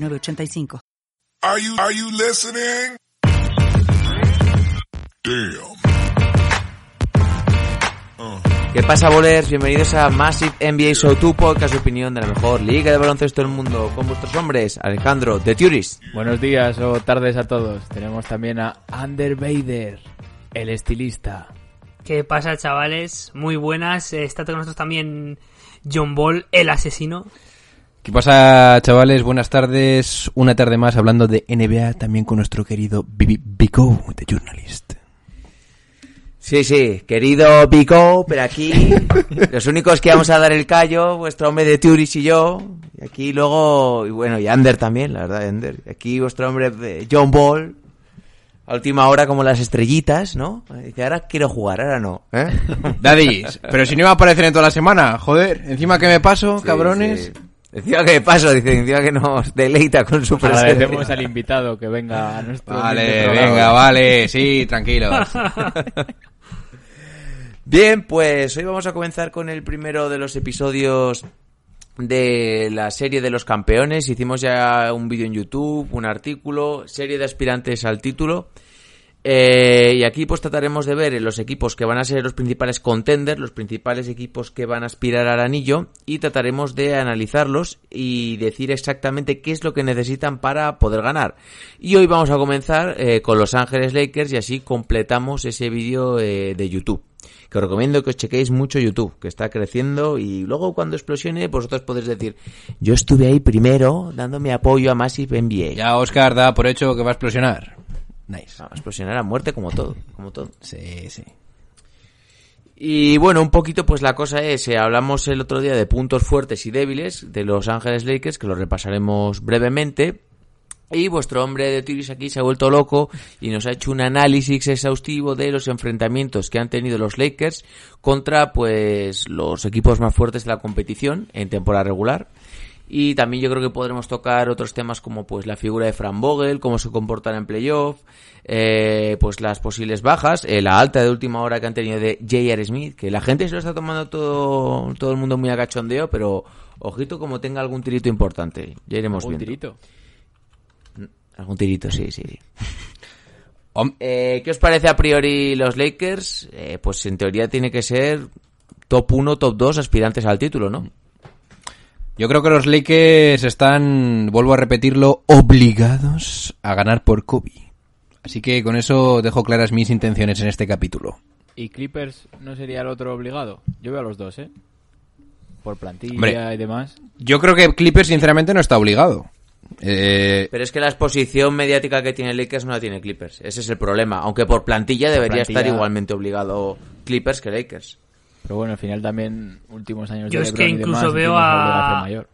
Are you listening? Damn. ¿Qué pasa, bolers? Bienvenidos a Massive NBA Show 2 Podcast, opinión de la mejor liga de baloncesto del mundo, con vuestros hombres, Alejandro de Turis. Buenos días o tardes a todos. Tenemos también a Ander Bader, el estilista. ¿Qué pasa, chavales? Muy buenas. Está con nosotros también John Ball, el asesino. ¿Qué pasa, chavales? Buenas tardes. Una tarde más hablando de NBA, también con nuestro querido Bico, The Journalist. Sí, querido Bico, pero aquí los únicos que vamos a dar el callo, vuestro hombre de Turis y yo. Y aquí luego, y bueno, y Ander también, la verdad, Ander. Aquí vuestro hombre de John Ball, a última hora como las estrellitas, ¿no? Dice, ahora quiero jugar, ahora no. ¿Eh? Daddies, pero si no iba a aparecer en toda la semana, joder. Encima que me paso, sí, cabrones... Sí. Encima que paso, dice, encima que nos deleita con su presencia. Agradecemos al invitado que venga a nuestro... Vale, venga, vale, sí, tranquilos. Bien, pues hoy vamos a comenzar con el primero de los episodios de la serie de los campeones. Hicimos ya un vídeo en YouTube, un artículo, serie de aspirantes al título. Y aquí pues trataremos de ver los equipos que van a ser los principales contenders, los principales equipos que van a aspirar al anillo, y trataremos de analizarlos y decir exactamente qué es lo que necesitan para poder ganar. Y hoy vamos a comenzar con Los Ángeles Lakers, y así completamos ese vídeo de YouTube. Que os recomiendo que os chequéis mucho YouTube, que está creciendo, y luego cuando explosione vosotros podéis decir, yo estuve ahí primero dándome apoyo a Massive NBA. Ya, Oscar, da por hecho que va a explosionar. Nice. Vamos a explosionar a muerte como todo. Sí, sí. Y bueno, un poquito pues la cosa es, hablamos el otro día de puntos fuertes y débiles de Los Ángeles Lakers, que los repasaremos brevemente. Y vuestro hombre de Turis aquí se ha vuelto loco y nos ha hecho un análisis exhaustivo de los enfrentamientos que han tenido los Lakers contra pues los equipos más fuertes de la competición en temporada regular. Y también yo creo que podremos tocar otros temas como pues la figura de Frank Vogel, cómo se comportan en playoff, pues las posibles bajas, la alta de última hora que han tenido de J.R. Smith, que la gente se lo está tomando todo el mundo muy a cachondeo, pero ojito como tenga algún tirito importante, ya iremos viendo. ¿Algún tirito? Sí. ¿Qué os parece a priori los Lakers? Pues en teoría tiene que ser top 1, top 2 aspirantes al título, ¿no? Yo creo que los Lakers están, vuelvo a repetirlo, obligados a ganar por Kobe. Así que con eso dejo claras mis intenciones en este capítulo. ¿Y Clippers no sería el otro obligado? Yo veo a los dos, ¿eh? Por plantilla, hombre, y demás. Yo creo que Clippers, sinceramente, no está obligado. Pero es que la exposición mediática que tiene Lakers no la tiene Clippers. Ese es el problema. Aunque por plantilla debería estar igualmente obligado Clippers que Lakers. Pero bueno, al final también últimos años yo de LeBron y demás. Yo es que incluso veo a... Mayor.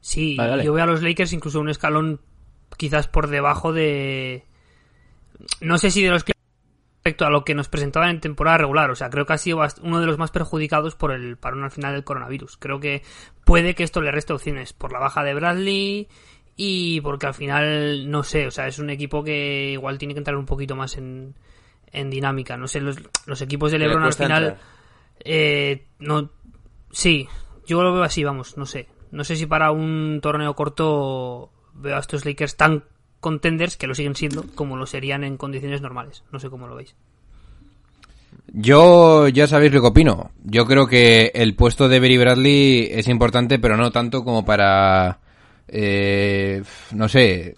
Sí, vale. Yo veo a los Lakers incluso un escalón quizás por debajo de... No sé si de los que... Respecto a lo que nos presentaban en temporada regular. O sea, creo que ha sido uno de los más perjudicados por el parón al final del coronavirus. Creo que puede que esto le reste opciones por la baja de Bradley y porque al final, no sé, o sea, es un equipo que igual tiene que entrar un poquito más en dinámica, no sé, los equipos de LeBron al final no, sí, yo lo veo así, vamos, no sé si para un torneo corto veo a estos Lakers tan contenders, que lo siguen siendo, como lo serían en condiciones normales, no sé cómo lo veis. Yo ya sabéis lo que opino, yo creo que el puesto de Avery Bradley es importante, pero no tanto como para no sé,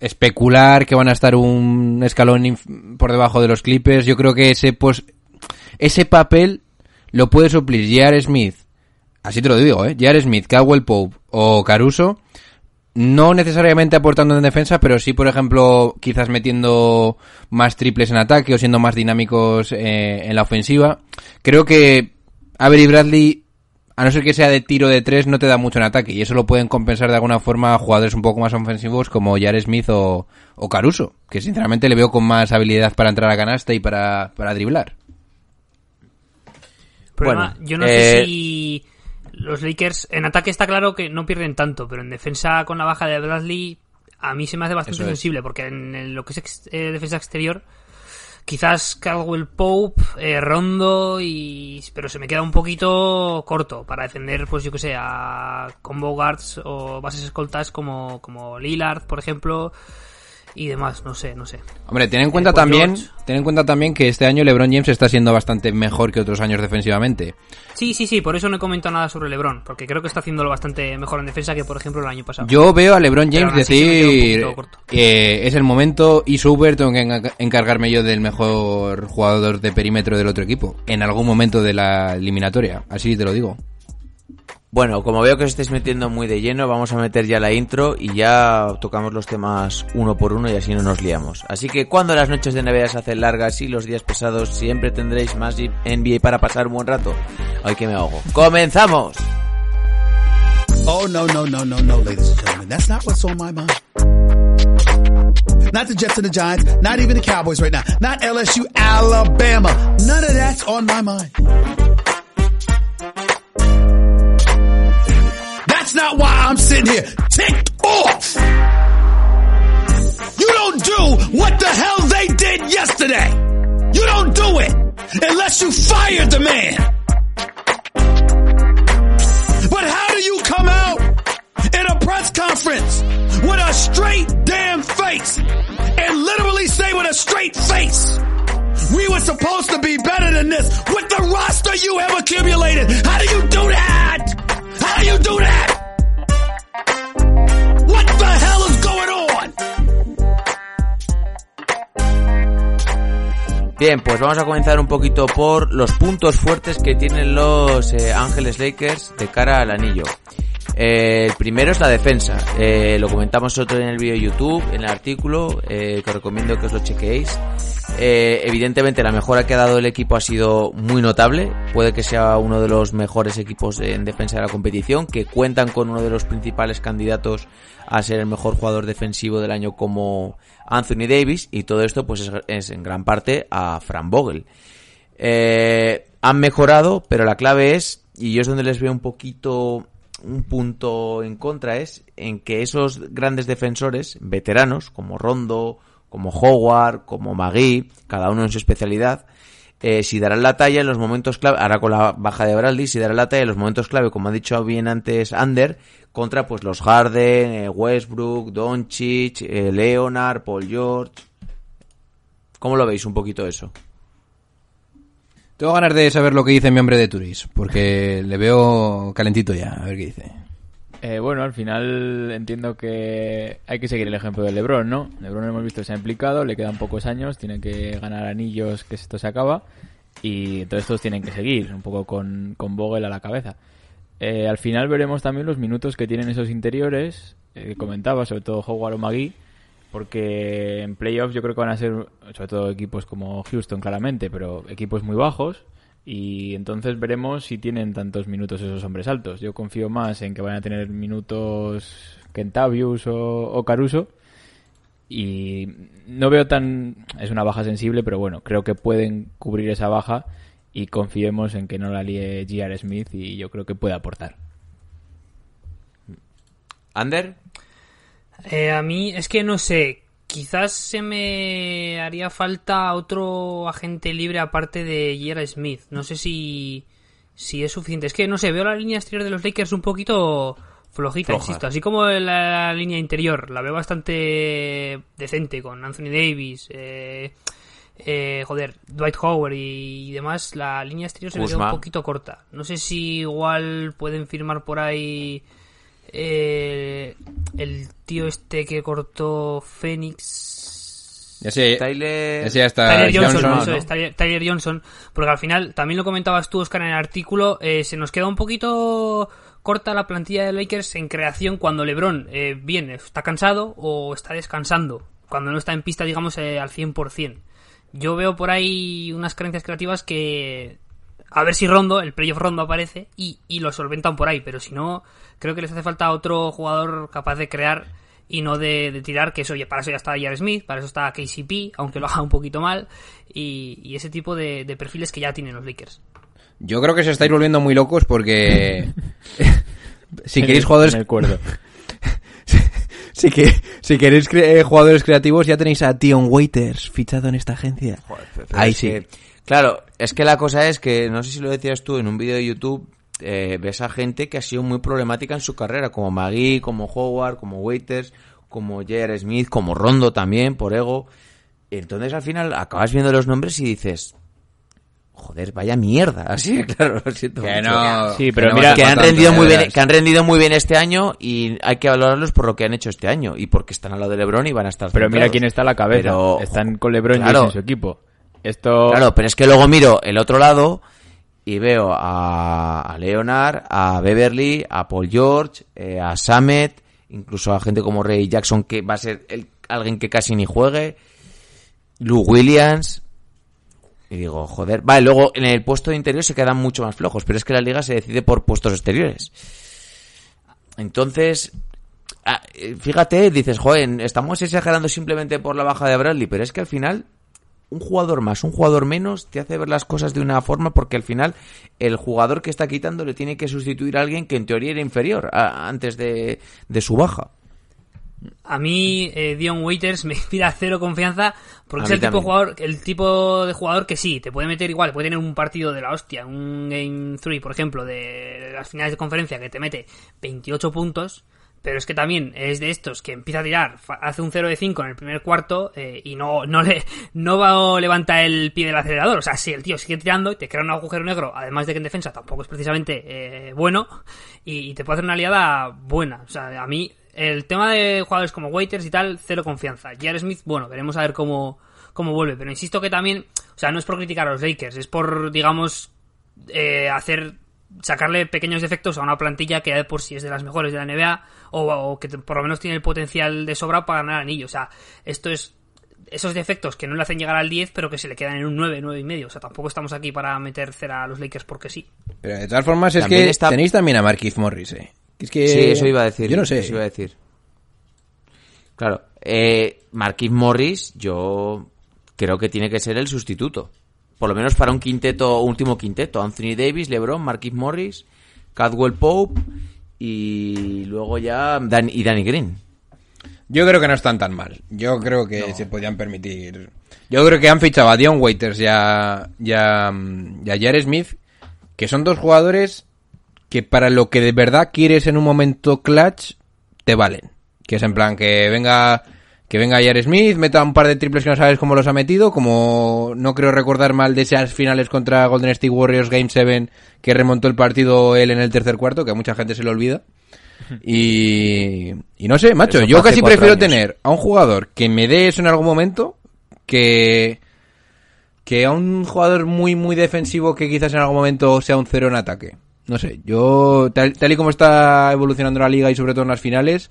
especular que van a estar un escalón por debajo de los Clippers. Yo creo que ese papel lo puede suplir J.R. Smith, así te lo digo, J.R. Smith, Caldwell Pope o Caruso, no necesariamente aportando en defensa, pero sí, por ejemplo, quizás metiendo más triples en ataque o siendo más dinámicos en la ofensiva. Creo que Avery Bradley a no ser que sea de tiro de tres, no te da mucho en ataque, y eso lo pueden compensar de alguna forma jugadores un poco más ofensivos como J.R. Smith o Caruso, que sinceramente le veo con más habilidad para entrar a canasta y para driblar. Problema, bueno, yo no sé si los Lakers en ataque está claro que no pierden tanto, pero en defensa con la baja de Bradley a mí se me hace bastante sensible, porque en lo que es defensa exterior quizás Caldwell Pope, Rondo, pero se me queda un poquito corto para defender, pues yo que sé, a combo guards o bases escoltas como Lillard, por ejemplo, y demás, no sé. Hombre, ten en cuenta también que este año LeBron James está siendo bastante mejor que otros años defensivamente. Sí, por eso no he comentado nada sobre LeBron, porque creo que está haciéndolo bastante mejor en defensa que, por ejemplo, el año pasado. Yo veo a LeBron James decir que es el momento y súper tengo que encargarme yo del mejor jugador de perímetro del otro equipo en algún momento de la eliminatoria, así te lo digo. Bueno, como veo que os estáis metiendo muy de lleno, vamos a meter ya la intro y ya tocamos los temas uno por uno y así no nos liamos. Así que cuando las noches de NBA se hacen largas y los días pesados, siempre tendréis más NBA para pasar un buen rato. Ay, que me ahogo. ¡Comenzamos! Oh, no, ladies and gentlemen, that's not what's on my mind. Not the Jets and the Giants, not even the Cowboys right now, not LSU, Alabama, none of that's on my mind. That's not why I'm sitting here ticked off. You don't do what the hell they did yesterday. You don't do it unless you fired the man. But how do you come out in a press conference with a straight damn face and literally say with a straight face, we were supposed to be better than this with the roster you have accumulated? How do you do that? How do you do that? What the hell is going on? Bien, pues vamos a comenzar un poquito por los puntos fuertes que tienen los Ángeles Lakers de cara al anillo. El primero es la defensa. Lo comentamos otro en el vídeo de YouTube, en el artículo, que os recomiendo que os lo chequeéis. Evidentemente la mejora que ha dado el equipo ha sido muy notable. Puede que sea uno de los mejores equipos en defensa de la competición, que cuentan con uno de los principales candidatos a ser el mejor jugador defensivo del año como Anthony Davis, y todo esto pues es en gran parte a Frank Vogel. Han mejorado, pero la clave es, y yo es donde les veo un poquito un punto en contra, es en que esos grandes defensores veteranos como Rondo, como Howard, como Magui, cada uno en su especialidad, si darán la talla en los momentos clave, ahora con la baja de Bradley, si darán la talla en los momentos clave, como ha dicho bien antes Ander, contra pues los Harden, Westbrook, Doncic, Leonard, Paul George. ¿Cómo lo veis un poquito eso? Tengo ganas de saber lo que dice mi hombre de Turis, porque le veo calentito ya, a ver qué dice. Bueno, al final entiendo que hay que seguir el ejemplo de LeBron, ¿no? LeBron, hemos visto, se ha implicado, le quedan pocos años, tiene que ganar anillos, que esto se acaba, y entonces todos tienen que seguir, un poco con Vogel a la cabeza. Al final veremos también los minutos que tienen esos interiores, que comentaba, sobre todo Howard o Magui, porque en playoffs yo creo que van a ser, sobre todo equipos como Houston claramente, pero equipos muy bajos, y entonces veremos si tienen tantos minutos esos hombres altos. Yo confío más en que van a tener minutos Kentavius o Caruso, y no veo tan... es una baja sensible, pero bueno, creo que pueden cubrir esa baja y confiemos en que no la líe J.R. Smith, y yo creo que puede aportar. ¿Ander? A mí es que no sé, quizás se me haría falta otro agente libre aparte de J.R. Smith. No sé si es suficiente. Es que, no sé, veo la línea exterior de los Lakers un poquito flojita. Insisto. Así como la línea interior, la veo bastante decente con Anthony Davis, Dwight Howard y demás. La línea exterior se me queda un poquito corta. No sé si igual pueden firmar por ahí... el tío este que cortó Phoenix, Tyler Johnson, porque al final también lo comentabas tú, Oscar, en el artículo, se nos queda un poquito corta la plantilla de Lakers en creación cuando LeBron viene, está cansado o está descansando, cuando no está en pista, digamos, al 100%. Yo veo por ahí unas carencias creativas que A ver si Rondo, el playoff Rondo aparece y lo solventan por ahí, pero si no, creo que les hace falta otro jugador capaz de crear y no de tirar, que eso, para eso ya está J.R. Smith, para eso está KCP, aunque lo haga un poquito mal, y ese tipo de perfiles que ya tienen los Lakers. Yo creo que se estáis volviendo muy locos porque si queréis jugadores... Si queréis jugadores creativos, ya tenéis a Dion Waiters fichado en esta agencia. Joder, ahí sí. Claro, es que la cosa es que, no sé si lo decías tú en un vídeo de YouTube, ves a gente que ha sido muy problemática en su carrera, como Magui, como Howard, como Waiters, como J.R. Smith, como Rondo también, por ego. Entonces al final acabas viendo los nombres y dices, joder, vaya mierda. Así, claro, lo siento que mucho. No, sí, pero que no, mira, que han rendido muy bien, que han rendido muy bien este año y hay que valorarlos por lo que han hecho este año y porque están al lado de LeBron y van a estar centrados. Pero mira quién está a la cabeza. Pero, están con LeBron, claro, James en su equipo. Esto... Claro, pero es que luego miro el otro lado y veo a Leonard, a Beverly, a Paul George, a Samet, incluso a gente como Ray Jackson, que va a ser alguien que casi ni juegue, Lou Williams, y digo, joder, vale, luego en el puesto de interior se quedan mucho más flojos, pero es que la liga se decide por puestos exteriores. Entonces... fíjate, dices, joder, estamos exagerando simplemente por la baja de Bradley, pero es que al final... un jugador más, un jugador menos, te hace ver las cosas de una forma, porque al final el jugador que está quitando le tiene que sustituir a alguien que en teoría era inferior antes de su baja. A mí Dion Waiters me inspira cero confianza porque es el tipo de jugador que sí, te puede meter igual, puede tener un partido de la hostia, un Game 3, por ejemplo, de las finales de conferencia que te mete 28 puntos, pero es que también es de estos que empieza a tirar, hace un 0 de 5 en el primer cuarto y no levanta el pie del acelerador. O sea, si el tío sigue tirando y te crea un agujero negro, además de que en defensa tampoco es precisamente bueno, y te puede hacer una liada buena. O sea, a mí el tema de jugadores como Waiters y tal, cero confianza. J.R. Smith, bueno, veremos a ver cómo vuelve. Pero insisto que también, o sea, no es por criticar a los Lakers, es por, digamos, sacarle pequeños defectos a una plantilla que de por sí es de las mejores de la NBA o que por lo menos tiene el potencial de sobra para ganar anillo. O sea, esto es esos defectos que no le hacen llegar al 10 pero que se le quedan en un 9, 9,5. O sea, tampoco estamos aquí para meter cera a los Lakers porque sí. Pero de todas formas es que tenéis también a Markieff Morris, ¿eh? Es que... Sí, eso iba a decir. Yo no sé. Eso iba a decir. Claro. Markieff Morris yo creo que tiene que ser el sustituto. Por lo menos para un quinteto, último quinteto. Anthony Davis, LeBron, Markieff Morris, Caldwell Pope y luego ya Danny Green. Yo creo que no están tan mal. Yo creo que no se podían permitir. Yo creo que han fichado a Dion Waiters y a J.R. Smith, que son dos jugadores que para lo que de verdad quieres en un momento clutch te valen. Que es en plan que venga J.R. Smith, meta un par de triples que no sabes cómo los ha metido, como no creo recordar mal de esas finales contra Golden State Warriors Game 7 que remontó el partido él en el tercer cuarto, que a mucha gente se le olvida. Y no sé, macho, yo casi prefiero tener a un jugador que me dé eso en algún momento que a un jugador muy muy defensivo que quizás en algún momento sea un cero en ataque. No sé, yo tal y como está evolucionando la liga y sobre todo en las finales,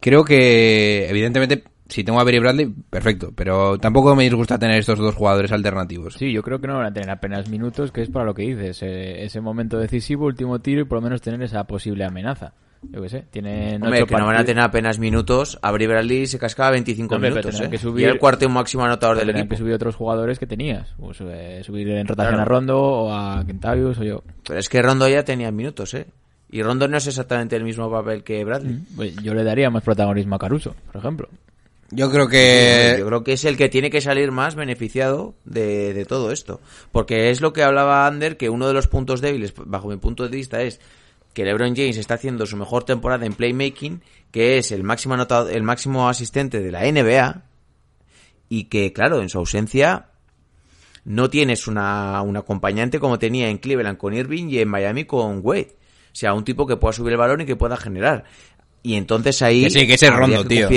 creo que evidentemente si tengo a Avery Bradley, perfecto, pero tampoco me disgusta tener estos dos jugadores alternativos. Sí, yo creo que no van a tener apenas minutos, que es para lo que dices, ese momento decisivo, último tiro y por lo menos tener esa posible amenaza. Yo qué sé, tienen... Hombre, que no van a tener apenas minutos, Avery Bradley se cascaba 25 minutos, que subir, y el cuarto máximo anotador del equipo. Que subir otros jugadores que tenías, o subir en rotación a Rondo o a Kentavius o yo. Pero es que Rondo ya tenía minutos, y Rondo no es exactamente el mismo papel que Bradley. Pues yo le daría más protagonismo a Caruso, por ejemplo. Yo creo que es el que tiene que salir más beneficiado de todo esto. Porque es lo que hablaba Ander, que uno de los puntos débiles, bajo mi punto de vista, es que LeBron James está haciendo su mejor temporada en playmaking, que es el máximo asistente de la NBA, y que, claro, en su ausencia no tienes un acompañante como tenía en Cleveland con Irving y en Miami con Wade. O sea, un tipo que pueda subir el balón y que pueda generar. Y entonces ahí... Sí, que ese Rondo, tío.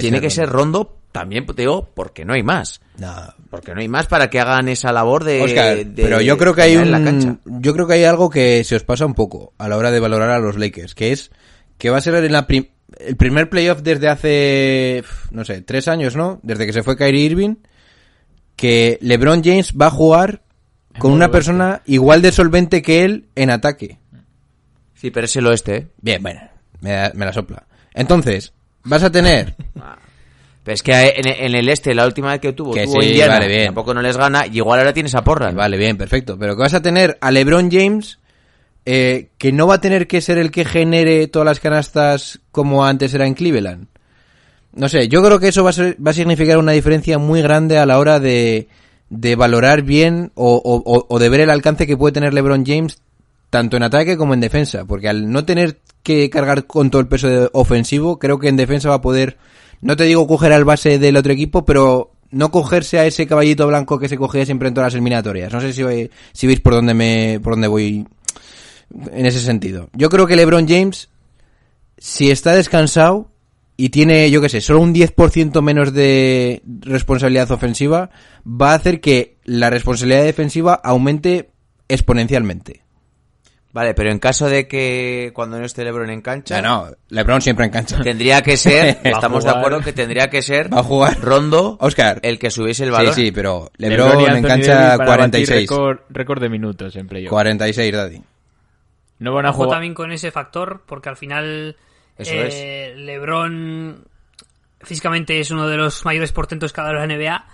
Tiene que ser Rondo también, te digo, porque no hay más. No. Porque no hay más para que hagan esa labor de... Oscar, pero yo creo que hay yo creo que hay algo que se os pasa un poco a la hora de valorar a los Lakers, que es que va a ser el primer playoff desde hace, no sé, 3 años, ¿no? Desde que se fue Kyrie Irving, que LeBron James va a jugar con una persona igual de solvente que él en ataque. Sí, pero es el oeste, ¿eh? Bien, bueno, me la sopla. Entonces, vas a tener... Pero es que en el este, la última vez que tuvo sí, Indiana, vale, bien. Tampoco no les gana, y igual ahora tienes a Portland. Vale, bien, perfecto. Pero que vas a tener a LeBron James, que no va a tener que ser el que genere todas las canastas como antes era en Cleveland. No sé, yo creo que eso va a significar una diferencia muy grande a la hora de valorar bien o de ver el alcance que puede tener LeBron James tanto en ataque como en defensa. Porque al no tener que cargar con todo el peso ofensivo, creo que en defensa va a poder... No te digo coger al base del otro equipo, pero no cogerse a ese caballito blanco que se cogía siempre en todas las eliminatorias. No sé si veis por dónde voy en ese sentido. Yo creo que LeBron James, si está descansado y tiene, yo qué sé, solo un 10% menos de responsabilidad ofensiva, va a hacer que la responsabilidad defensiva aumente exponencialmente. Vale, pero en caso de que cuando no esté LeBron en cancha... No, LeBron siempre en cancha. Tendría que ser, estamos de acuerdo, que tendría que ser... Va a jugar. Rondo, Oscar. El que subiese el balón. Sí, pero LeBron en cancha 46. Récord de minutos en playoff. 46, Daddy. No van a jugar. Ojo también con ese factor, porque al final... Eso es. LeBron físicamente es uno de los mayores portentos que ha dado la NBA...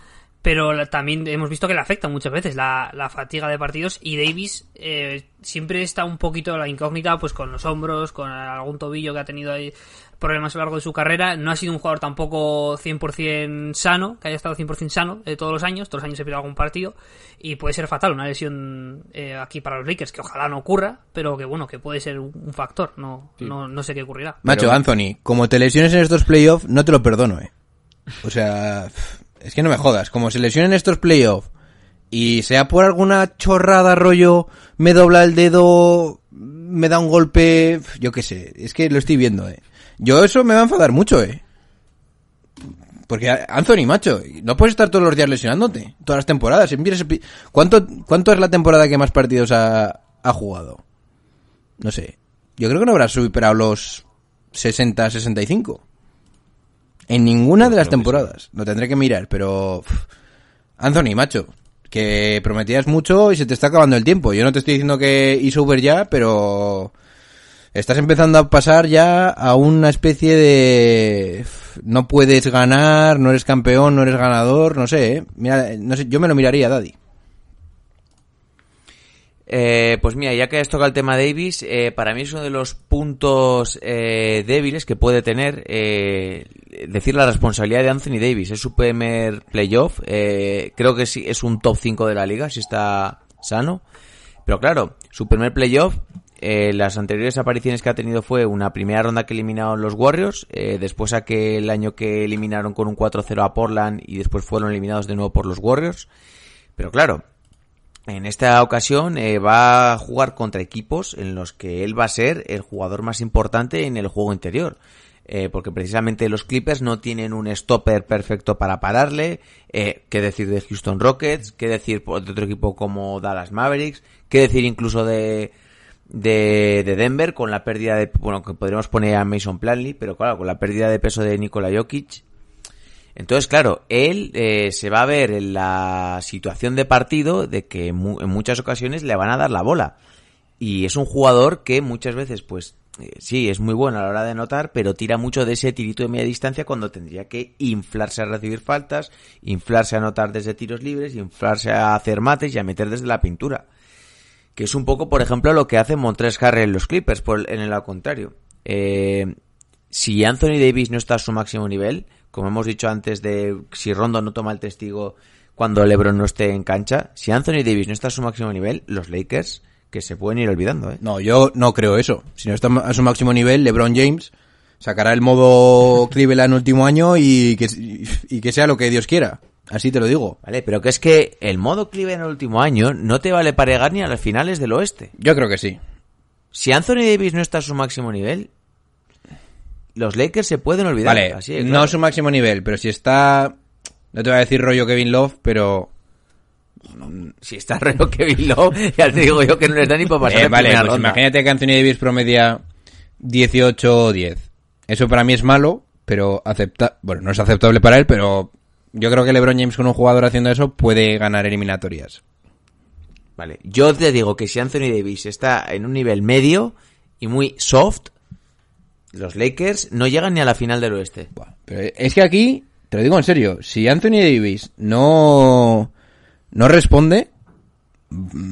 Pero también hemos visto que le afecta muchas veces la fatiga de partidos, y Davis siempre está un poquito la incógnita, pues con los hombros, con algún tobillo que ha tenido ahí problemas a lo largo de su carrera. No ha sido un jugador tampoco 100% sano, que haya estado 100% sano todos los años se pierde algún partido, y puede ser fatal una lesión aquí para los Lakers, que ojalá no ocurra, pero que bueno, que puede ser un factor, no sé qué ocurrirá. Macho, pero... Anthony, como te lesiones en estos playoffs, no te lo perdono, o sea... Es que no me jodas, como se lesionen estos playoffs y sea por alguna chorrada rollo, me dobla el dedo, me da un golpe, yo qué sé, es que lo estoy viendo, Yo eso me va a enfadar mucho, Porque, Anthony, macho, no puedes estar todos los días lesionándote, todas las temporadas. ¿Cuánto es la temporada que más partidos ha jugado? No sé, yo creo que no habrá superado los 60, 65. En ninguna de las temporadas. Lo tendré que mirar, pero... Anthony, macho, que prometías mucho y se te está acabando el tiempo. Yo no te estoy diciendo que is over ya, pero... Estás empezando a pasar ya a una especie de... No puedes ganar, no eres campeón, no eres ganador, no sé, Mira, no sé, yo me lo miraría, Daddy. Pues mira, ya que has tocado el tema Davis, para mí es uno de los puntos débiles que puede tener, decir la responsabilidad de Anthony Davis. Es su primer playoff, creo que sí, es un top 5 de la liga, si está sano. Pero claro, su primer playoff, las anteriores apariciones que ha tenido fue una primera ronda que eliminaron los Warriors, después aquel año que eliminaron con un 4-0 a Portland y después fueron eliminados de nuevo por los Warriors. Pero claro... En esta ocasión va a jugar contra equipos en los que él va a ser el jugador más importante en el juego interior. Porque precisamente los Clippers no tienen un stopper perfecto para pararle. ¿Qué decir de Houston Rockets? ¿Qué decir de otro equipo como Dallas Mavericks? ¿Qué decir incluso de Denver con la pérdida de... Bueno, que podríamos poner a Mason Plumlee, pero claro, con la pérdida de peso de Nikola Jokic. Entonces, claro, él se va a ver en la situación de partido de que en muchas ocasiones le van a dar la bola. Y es un jugador que muchas veces, pues, sí, es muy bueno a la hora de anotar, pero tira mucho de ese tirito de media distancia cuando tendría que inflarse a recibir faltas, inflarse a anotar desde tiros libres, inflarse a hacer mates y a meter desde la pintura. Que es un poco, por ejemplo, lo que hace Montrezl Harrell en los Clippers, en el lado contrario. Si Anthony Davis no está a su máximo nivel... Como hemos dicho antes de si Rondo no toma el testigo cuando LeBron no esté en cancha, si Anthony Davis no está a su máximo nivel, los Lakers que se pueden ir olvidando, No, yo no creo eso. Si no está a su máximo nivel, LeBron James sacará el modo Cleveland último año y que sea lo que Dios quiera. Así te lo digo. Vale, pero que es que el modo Cleveland último año no te vale para llegar ni a las finales del oeste. Yo creo que sí. Si Anthony Davis no está a su máximo nivel... Los Lakers se pueden olvidar. Vale, así es, claro. No su máximo nivel, pero si está... No te voy a decir rollo Kevin Love, pero... Si está rollo Kevin Love, ya te digo yo que no les da ni para pasar vale, pues ronda. Imagínate que Anthony Davis promedia 18 o 10. Eso para mí es malo, pero bueno, no es aceptable para él, pero yo creo que LeBron James con un jugador haciendo eso puede ganar eliminatorias. Vale, yo te digo que si Anthony Davis está en un nivel medio y muy soft, los Lakers no llegan ni a la final del oeste. Pero es que aquí, te lo digo en serio, si Anthony Davis no responde,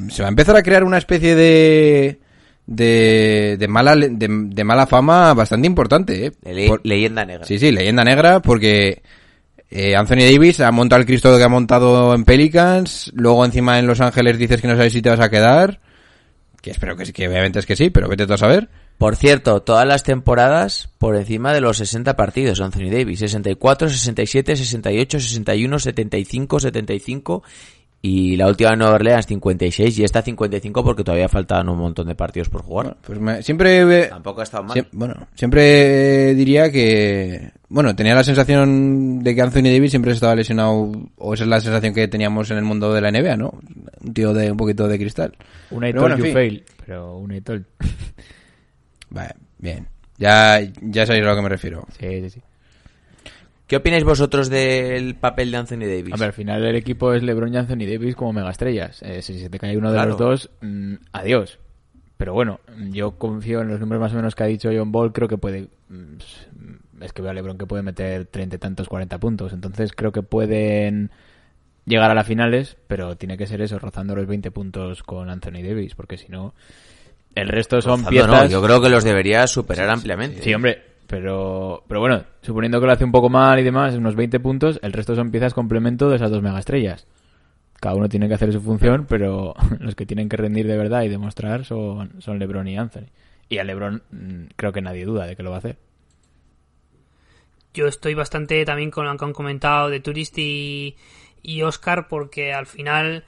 se va a empezar a crear una especie de mala fama bastante importante, ¿eh? Leyenda negra. Sí, leyenda negra, porque Anthony Davis ha montado el Cristo que ha montado en Pelicans, luego encima en Los Ángeles dices que no sabes si te vas a quedar, que espero que sí, que obviamente es que sí, pero vete tú a saber. Por cierto, todas las temporadas por encima de los 60 partidos, Anthony Davis, 64, 67, 68, 61, 75, 75... Y la última de Nueva Orleans 56 y esta 55 porque todavía faltaban un montón de partidos por jugar. Bueno, pues siempre tampoco ha estado mal. Siempre diría que tenía la sensación de que Anthony Davis siempre estaba lesionado, o esa es la sensación que teníamos en el mundo de la NBA, ¿no? Un tío de un poquito de cristal. Un Aitor. Vale, bien. Ya sabéis a lo que me refiero. Sí. ¿Qué opináis vosotros del papel de Anthony Davis? Al final el equipo es LeBron y Anthony Davis como megaestrellas. Si se te cae uno de los dos, adiós. Pero bueno, yo confío en los números más o menos que ha dicho John Ball. Creo que puede... es que veo a LeBron que puede meter 30 y tantos, 40 puntos. Entonces creo que pueden llegar a las finales, pero tiene que ser eso, rozando los 20 puntos con Anthony Davis. Porque si no, el resto son piezas... No, yo creo que los debería superar ampliamente. Sí, hombre... Pero bueno, suponiendo que lo hace un poco mal y demás, unos 20 puntos, el resto son piezas complemento de esas dos megaestrellas. Cada uno tiene que hacer su función, pero los que tienen que rendir de verdad y demostrar son LeBron y Anthony. Y a LeBron creo que nadie duda de que lo va a hacer. Yo estoy bastante también con lo que han comentado de Turist y Oscar, porque al final...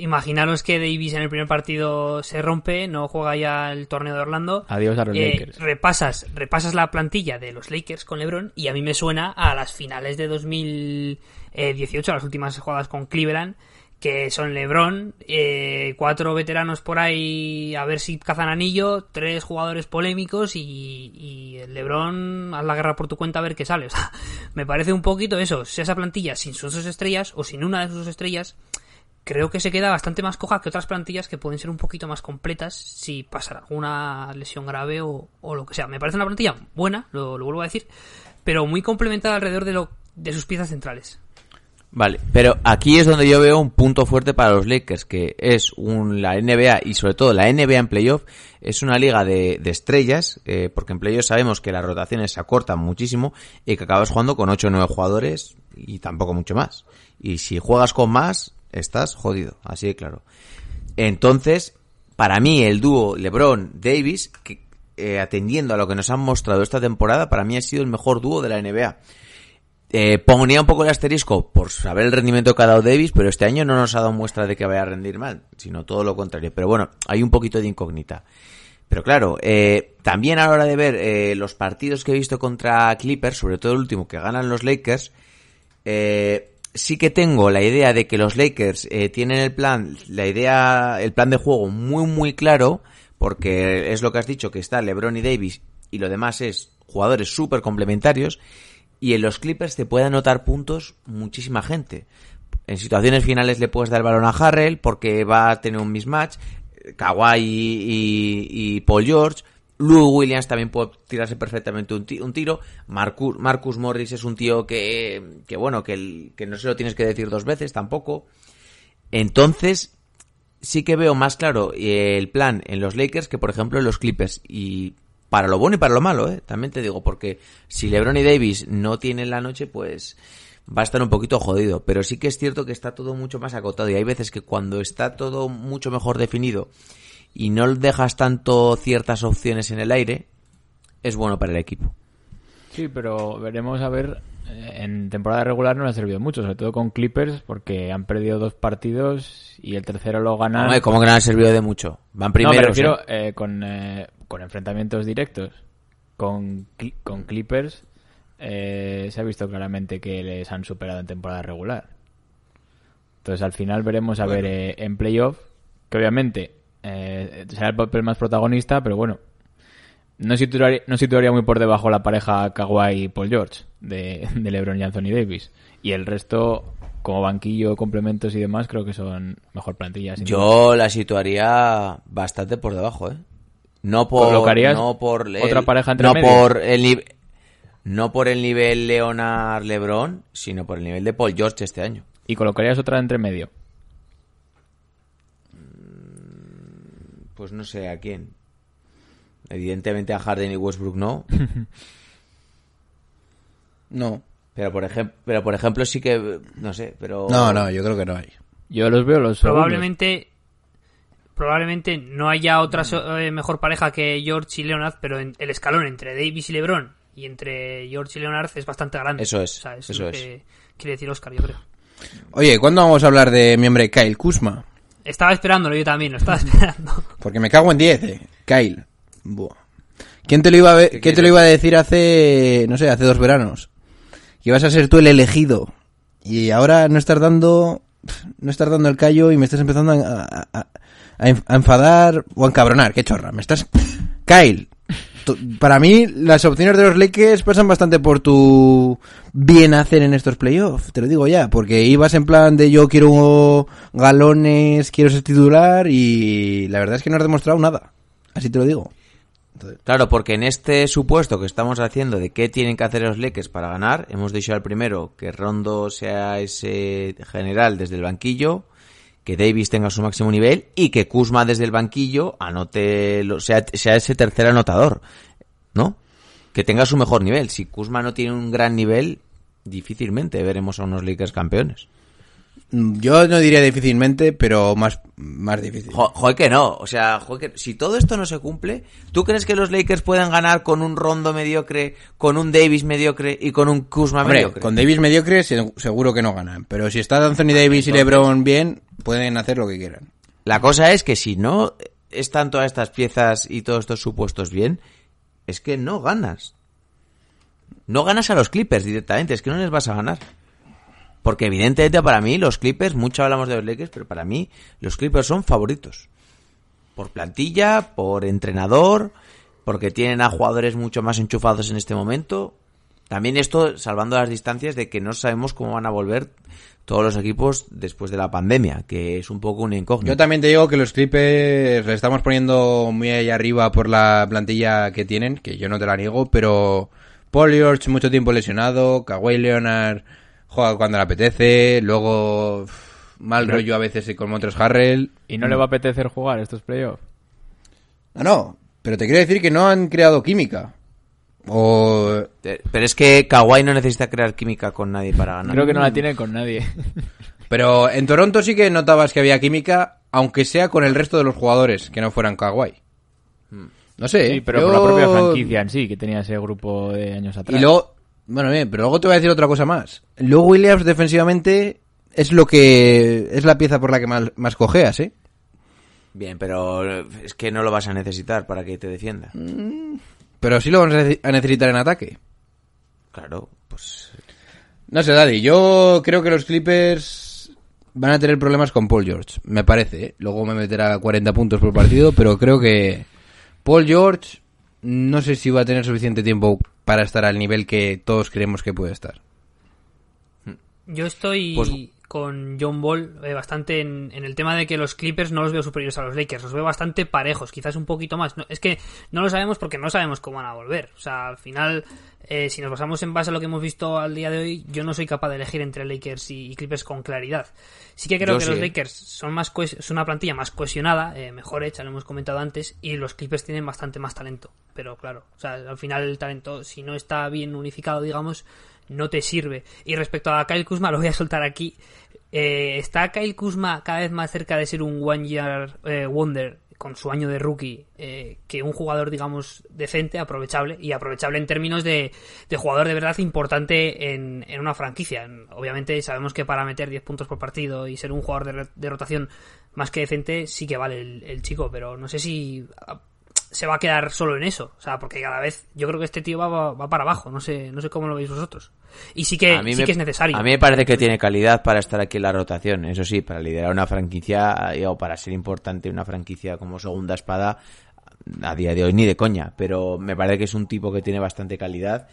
imaginaros que Davis en el primer partido se rompe, no juega ya el torneo de Orlando. Adiós a los Lakers. Repasas la plantilla de los Lakers con LeBron y a mí me suena a las finales de 2018, a las últimas jugadas con Cleveland, que son LeBron, 4 veteranos por ahí a ver si cazan anillo, 3 jugadores polémicos y LeBron haz la guerra por tu cuenta a ver qué sale. O sea, me parece un poquito eso, si esa plantilla sin sus 2 estrellas o sin una de sus estrellas, creo que se queda bastante más coja que otras plantillas que pueden ser un poquito más completas si pasara alguna lesión grave o lo que sea. Me parece una plantilla buena, lo vuelvo a decir, pero muy complementada alrededor de sus piezas centrales. Vale, pero aquí es donde yo veo un punto fuerte para los Lakers, que es la NBA y sobre todo la NBA en playoff es una liga de estrellas, porque en playoff sabemos que las rotaciones se acortan muchísimo y que acabas jugando con 8 o 9 jugadores y tampoco mucho más. Y si juegas con más... estás jodido, así de claro. Entonces, para mí el dúo LeBron-Davis, atendiendo a lo que nos han mostrado esta temporada, para mí ha sido el mejor dúo de la NBA. Ponía un poco el asterisco por saber el rendimiento que ha dado Davis, pero este año no nos ha dado muestra de que vaya a rendir mal, sino todo lo contrario. Pero bueno, hay un poquito de incógnita. Pero claro, también a la hora de ver los partidos que he visto contra Clippers, sobre todo el último que ganan los Lakers, sí que tengo la idea de que los Lakers tienen el plan de juego muy muy claro, porque es lo que has dicho, que está LeBron y Davis y lo demás es jugadores súper complementarios, y en los Clippers te puede anotar puntos muchísima gente. En situaciones finales le puedes dar el balón a Harrell porque va a tener un mismatch, Kawhi y Paul George, Lou Williams también puede tirarse perfectamente un tiro. Marcus Morris es un tío que no se lo tienes que decir 2 veces tampoco. Entonces sí que veo más claro el plan en los Lakers que por ejemplo en los Clippers, y para lo bueno y para lo malo, también te digo, porque si LeBron y Davis no tienen la noche pues va a estar un poquito jodido, pero sí que es cierto que está todo mucho más acotado y hay veces que cuando está todo mucho mejor definido y no dejas tanto ciertas opciones en el aire, es bueno para el equipo. Sí, pero veremos a ver. En temporada regular no le ha servido mucho, sobre todo con Clippers, porque han perdido 2 partidos y el tercero lo ganan. ¿Cómo que no le ha servido de mucho? Van primeros. No, me refiero con enfrentamientos directos. Con Clippers se ha visto claramente que les han superado en temporada regular. Entonces al final veremos a ver en playoff, que obviamente... será el papel más protagonista, pero bueno, no situaría muy por debajo la pareja Kawhi y Paul George de LeBron y Anthony Davis, y el resto como banquillo, complementos y demás, creo que son mejor plantillas. Yo la situaría bastante por debajo, ¿eh? No por, no por el, otra pareja entre medias. No por el nivel Leonard-LeBron, sino por el nivel de Paul George este año. ¿Y colocarías otra entre medio? Pues no sé a quién. Evidentemente a Harden y Westbrook no. No. Pero por ejemplo sí que... No sé, pero... No, yo creo que no hay. Yo los veo los probablemente... Probablemente no haya otra mejor pareja que George y Leonard, pero el escalón entre Davis y LeBron y entre George y Leonard es bastante grande. Eso es. O sea, eso es lo que quiere decir Oscar, yo creo. Oye, ¿cuándo vamos a hablar de mi hombre Kyle Kuzma? Estaba esperándolo, yo también, lo estaba esperando. Porque me cago en 10, Kyle. Buah. ¿Quién te lo iba a decir hace 2 veranos? Que ibas a ser tú el elegido. Y ahora no estás dando el callo y me estás empezando a enfadar o a encabronar. Qué chorra, me estás... Kyle, para mí las opciones de los Lakers pasan bastante por tu bien hacer en estos playoffs, te lo digo ya, porque ibas en plan de yo quiero galones, quiero ser titular y la verdad es que no has demostrado nada, así te lo digo. Entonces... Claro, porque en este supuesto que estamos haciendo de qué tienen que hacer los Lakers para ganar, hemos dicho al primero que Rondo sea ese general desde el banquillo, que Davis tenga su máximo nivel y que Kuzma desde el banquillo anote, sea ese tercer anotador, ¿no? Que tenga su mejor nivel. Si Kuzma no tiene un gran nivel, difícilmente veremos a unos Lakers campeones. Yo no diría difícilmente, pero más difícil. Joder que no, o sea, si todo esto no se cumple, ¿tú crees que los Lakers pueden ganar con un Rondo mediocre, con un Davis mediocre y con un Kuzma mediocre? Con Davis mediocre seguro que no ganan, pero si está Anthony Davis y LeBron bien... Pueden hacer lo que quieran. La cosa es que si no están todas estas piezas y todos estos supuestos bien, es que no ganas. No ganas a los Clippers directamente, es que no les vas a ganar. Porque evidentemente para mí los Clippers, mucho hablamos de los Lakers, pero para mí los Clippers son favoritos. Por plantilla, por entrenador, porque tienen a jugadores mucho más enchufados en este momento. También esto, salvando las distancias de que no sabemos cómo van a volver todos los equipos después de la pandemia, que es un poco una incógnita. Yo también te digo que los Clippers le estamos poniendo muy allá arriba por la plantilla que tienen, que yo no te la niego, pero Paul George mucho tiempo lesionado, Kawhi Leonard juega cuando le apetece, luego mal rollo a veces con Montrezl Harrell. ¿Y no le va a apetecer jugar estos playoffs? No, pero te quiero decir que no han creado química. Pero es que Kawhi no necesita crear química con nadie para ganar. Creo que no la tiene con nadie. Pero en Toronto sí que notabas que había química, aunque sea con el resto de los jugadores que no fueran Kawhi. No sé. Sí, pero por la propia franquicia en sí, que tenía ese grupo de años atrás. Y luego, bueno, bien, pero luego te voy a decir otra cosa más. Lou Williams defensivamente es lo que es la pieza por la que más cojeas, ¿eh? Bien, pero es que no lo vas a necesitar para que te defienda. Pero sí lo vamos a necesitar en ataque. Claro, pues... No sé, Daddy, yo creo que los Clippers van a tener problemas con Paul George, me parece, ¿eh? Luego me meterá 40 puntos por partido, pero creo que Paul George no sé si va a tener suficiente tiempo para estar al nivel que todos creemos que puede estar. Yo estoy con John Ball bastante en el tema de que los Clippers no los veo superiores a los Lakers, los veo bastante parejos, quizás un poquito más. No, es que no lo sabemos porque no sabemos cómo van a volver. O sea, al final, si nos basamos en base a lo que hemos visto al día de hoy, yo no soy capaz de elegir entre Lakers y Clippers con claridad. Sí que creo que los Lakers son son una plantilla más cohesionada, mejor hecha, lo hemos comentado antes, y los Clippers tienen bastante más talento. Pero claro, o sea, al final el talento, si no está bien unificado, digamos, no te sirve. Y respecto a Kyle Kuzma, lo voy a soltar aquí. ¿Está Kyle Kuzma cada vez más cerca de ser un one-year wonder con su año de rookie que un jugador, digamos, decente, aprovechable? Y aprovechable en términos de jugador de verdad importante en una franquicia. Obviamente sabemos que para meter 10 puntos por partido y ser un jugador de rotación más que decente sí que vale el chico, pero no sé si se va a quedar solo en eso, o sea, porque cada vez yo creo que este tío va para abajo, no sé cómo lo veis vosotros. Y sí que es necesario. A mí me parece que tiene calidad para estar aquí en la rotación, eso sí, para liderar una franquicia o para ser importante una franquicia como segunda espada a día de hoy ni de coña, pero me parece que es un tipo que tiene bastante calidad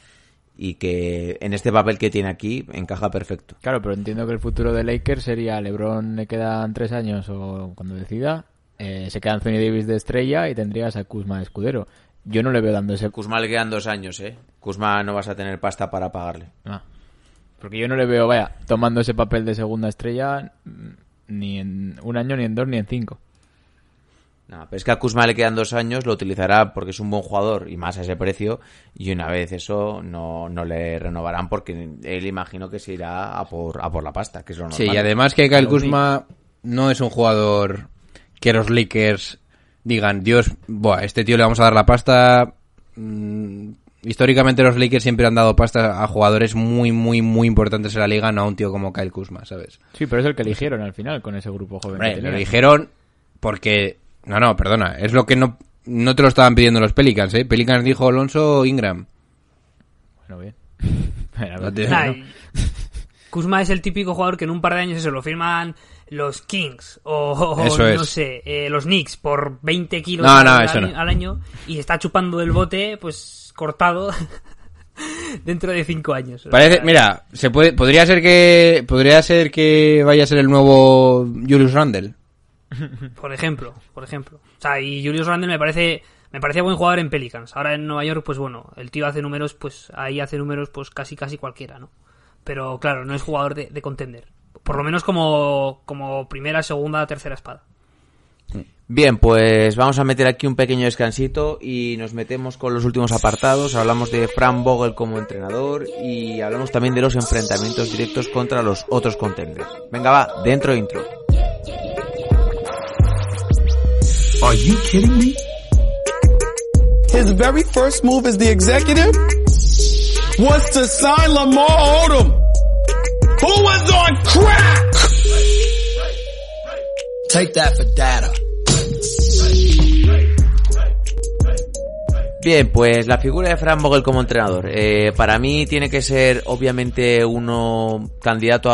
y que en este papel que tiene aquí encaja perfecto. Claro, pero entiendo que el futuro de Lakers sería LeBron, le quedan 3 años o cuando decida, se queda Anthony Davis de estrella y tendrías a Kuzma de escudero. Yo no le veo dando ese... Kuzma le quedan 2 años, ¿eh? Kuzma no vas a tener pasta para pagarle. Ah, porque yo no le veo, vaya, tomando ese papel de segunda estrella ni en 1 año, ni en 2, ni en 5. No, pero es que a Kuzma le quedan 2 años, lo utilizará porque es un buen jugador y más a ese precio, y una vez eso no le renovarán porque él imagino que se irá a por la pasta, que es lo normal. Sí, y además que Kyle Kuzma no es un jugador que los Lakers digan, Dios, a este tío le vamos a dar la pasta. Históricamente los Lakers siempre han dado pasta a jugadores muy, muy, muy importantes en la liga, no a un tío como Kyle Kuzma, ¿sabes? Sí, pero es el que eligieron al final con ese grupo joven. Hombre, lo eligieron porque... No, perdona. Es lo que no te lo estaban pidiendo los Pelicans, ¿eh? Pelicans dijo Alonso Ingram. Bueno, bien. Kuzma es el típico jugador que en un par de años eso lo firman los Kings o eso no es. Los Knicks por 20 kilos al año y está chupando del bote, pues, cortado dentro de 5 años. Parece, mira, podría ser que vaya a ser el nuevo Julius Randle. Por ejemplo. O sea, y Julius Randle me parece buen jugador en Pelicans. Ahora en Nueva York, pues bueno, el tío hace números, pues casi cualquiera, ¿no? Pero claro, no es jugador de contender. Por lo menos como primera, segunda, tercera espada. Bien, pues vamos a meter aquí un pequeño descansito y nos metemos con los últimos apartados. Hablamos de Frank Vogel como entrenador y hablamos también de los enfrentamientos directos contra los otros contenders. Venga, va, dentro intro. Are you kidding me? His very first move as the executive was to sign Lamar Odom, who was on crack. Take that for data. Bien, pues la figura de Frank Vogel como entrenador. Para mí tiene que ser obviamente uno candidato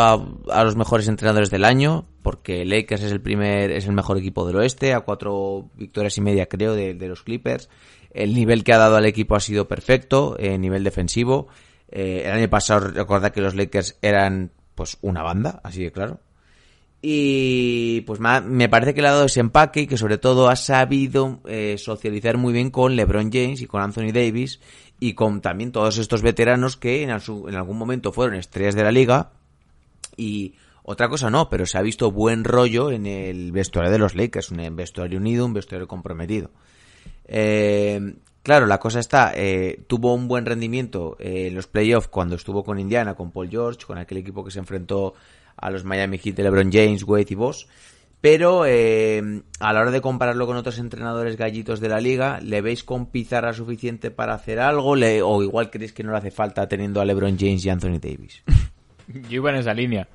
a los mejores entrenadores del año, porque Lakers es el mejor equipo del oeste, a 4.5 victorias creo de los Clippers. El nivel que ha dado al equipo ha sido perfecto, nivel defensivo. El año pasado recordad que los Lakers eran pues una banda, así de claro. Y pues me parece que le ha dado ese empaque y que sobre todo ha sabido socializar muy bien con LeBron James y con Anthony Davis y con también todos estos veteranos que en algún momento fueron estrellas de la liga. Y otra cosa no, pero se ha visto buen rollo en el vestuario de los Lakers, un vestuario unido, un vestuario comprometido. Claro, la cosa está, tuvo un buen rendimiento en los playoffs cuando estuvo con Indiana, con Paul George, con aquel equipo que se enfrentó a los Miami Heat de LeBron James, Wade y Bosh, pero a la hora de compararlo con otros entrenadores gallitos de la liga, ¿le veis con pizarra suficiente para hacer algo? ¿O igual creéis que no le hace falta teniendo a LeBron James y Anthony Davis? Yo iba en esa línea.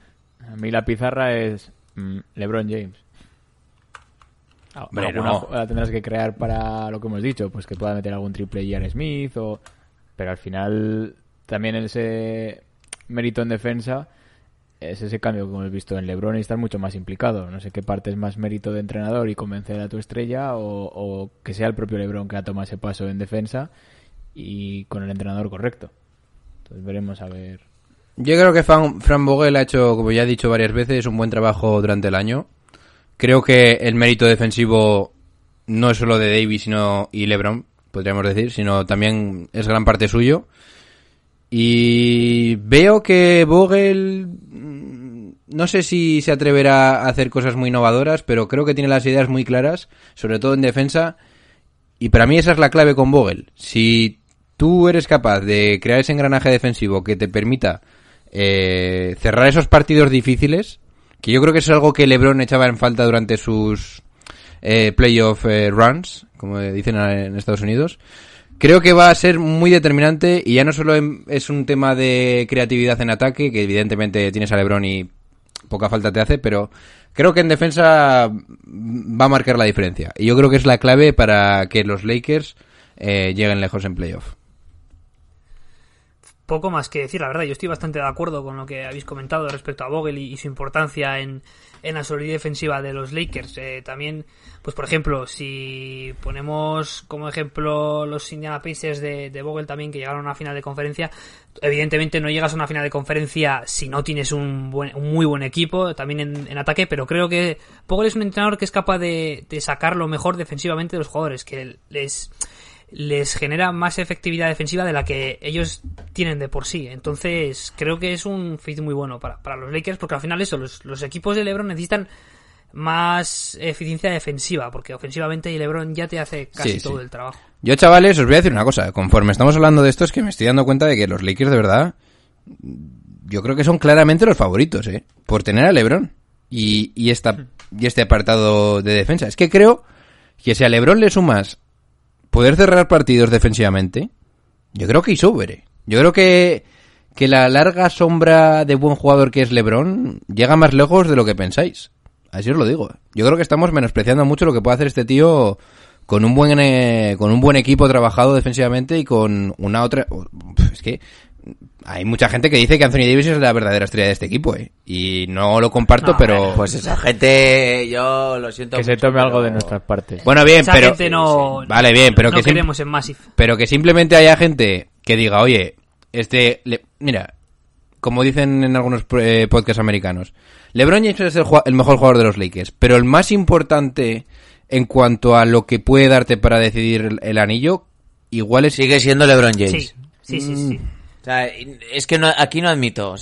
A mí la pizarra es LeBron James. Hombre, la tendrás que crear para lo que hemos dicho, pues que pueda meter algún triple J.R. Smith o... Pero al final también ese mérito en defensa es ese cambio que hemos visto en LeBron y estar mucho más implicado. No sé qué parte es más mérito de entrenador y convencer a tu estrella o que sea el propio LeBron que ha tomado ese paso en defensa y con el entrenador correcto. Entonces veremos a ver... Yo creo que Frank Vogel ha hecho, como ya he dicho varias veces, un buen trabajo durante el año. Creo que el mérito defensivo no es solo de Davis y LeBron, podríamos decir, sino también es gran parte suyo. Y veo que Vogel, no sé si se atreverá a hacer cosas muy innovadoras, pero creo que tiene las ideas muy claras, sobre todo en defensa. Y para mí esa es la clave con Vogel. Si tú eres capaz de crear ese engranaje defensivo que te permita cerrar esos partidos difíciles, que yo creo que es algo que LeBron echaba en falta durante sus playoff runs, como dicen en Estados Unidos. Creo que va a ser muy determinante y ya no solo es un tema de creatividad en ataque, que evidentemente tienes a LeBron y poca falta te hace, pero creo que en defensa va a marcar la diferencia. Y yo creo que es la clave para que los Lakers lleguen lejos en playoff. poco más que decir, la verdad. Yo estoy bastante de acuerdo con lo que habéis comentado respecto a Vogel y su importancia en la solidez defensiva de los Lakers. También, pues por ejemplo, si ponemos como ejemplo los Indiana Pacers de Vogel también, que llegaron a una final de conferencia, evidentemente no llegas a una final de conferencia si no tienes un muy buen equipo, también en ataque, pero creo que Vogel es un entrenador que es capaz de sacar lo mejor defensivamente de los jugadores, que les genera más efectividad defensiva de la que ellos tienen de por sí. Entonces creo que es un fit muy bueno para los Lakers, porque al final eso, los equipos de LeBron necesitan más eficiencia defensiva, porque ofensivamente LeBron ya te hace casi todo el trabajo. Yo, chavales, os voy a decir una cosa. Conforme estamos hablando de esto, es que me estoy dando cuenta de que los Lakers, de verdad, yo creo que son claramente los favoritos, por tener a LeBron y este apartado de defensa. Es que creo que si a LeBron le sumas poder cerrar partidos defensivamente, yo creo que Isobre. Yo creo que la larga sombra de buen jugador que es LeBron llega más lejos de lo que pensáis. Así os lo digo. Yo creo que estamos menospreciando mucho lo que puede hacer este tío con un buen equipo trabajado defensivamente y con una otra... Es que hay mucha gente que dice que Anthony Davis es la verdadera estrella de este equipo, y no lo comparto, pero... Bueno, pues esa gente, yo lo siento mucho, se tome algo de nuestras partes. Bueno, bien, esa pero... gente no... Vale, bien, pero no que queremos en Massive. Pero que simplemente haya gente que diga, oye, mira, como dicen en algunos podcasts americanos, LeBron James es el mejor jugador de los Lakers, pero el más importante en cuanto a lo que puede darte para decidir el anillo, igual sigue siendo LeBron James. Sí. O sea, es que no, aquí no admito,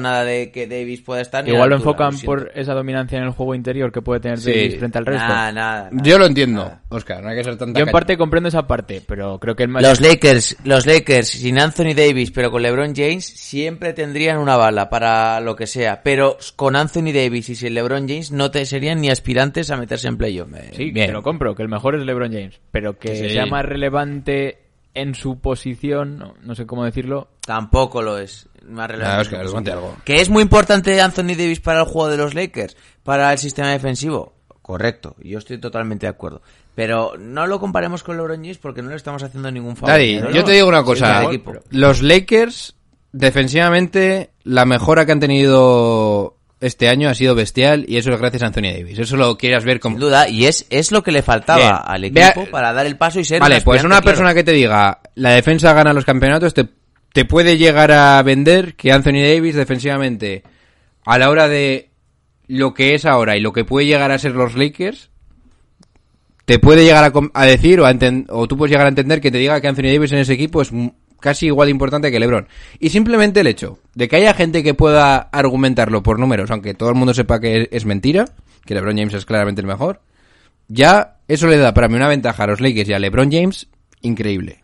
nada de que Davis pueda estar. Igual lo enfocan por esa dominancia en el juego interior que puede tener Davis frente al resto. Nada, yo lo entiendo, Oscar, no hay que ser tan... Yo en parte comprendo esa parte, pero creo que el más... Los Lakers sin Anthony Davis, pero con LeBron James, siempre tendrían una bala para lo que sea. Pero con Anthony Davis y sin LeBron James no te serían ni aspirantes a meterse en playoff. Sí, bien. Te lo compro, que el mejor es LeBron James, pero que sea más relevante... en su posición, no sé cómo decirlo. Tampoco lo es. Más relevante. Claro, es que algo. ¿Que es muy importante Anthony Davis para el juego de los Lakers? Para el sistema defensivo. Correcto, yo estoy totalmente de acuerdo. Pero no lo comparemos con LeBron James porque no le estamos haciendo ningún favor. Daddy, yo te digo una cosa. Los Lakers, defensivamente, la mejora que han tenido este año ha sido bestial, y eso es gracias a Anthony Davis. Eso lo quieras ver como... Sin duda, y es lo que le faltaba al equipo para dar el paso y ser... Vale, pues una persona que te diga, la defensa gana los campeonatos, te puede llegar a vender que Anthony Davis defensivamente, a la hora de lo que es ahora y lo que puede llegar a ser los Lakers, te puede llegar a decir o tú puedes llegar a entender que te diga que Anthony Davis en ese equipo es... casi igual importante que LeBron. Y simplemente el hecho de que haya gente que pueda argumentarlo por números, aunque todo el mundo sepa que es mentira, que LeBron James es claramente el mejor, ya eso le da para mí una ventaja a los Lakers y a LeBron James increíble.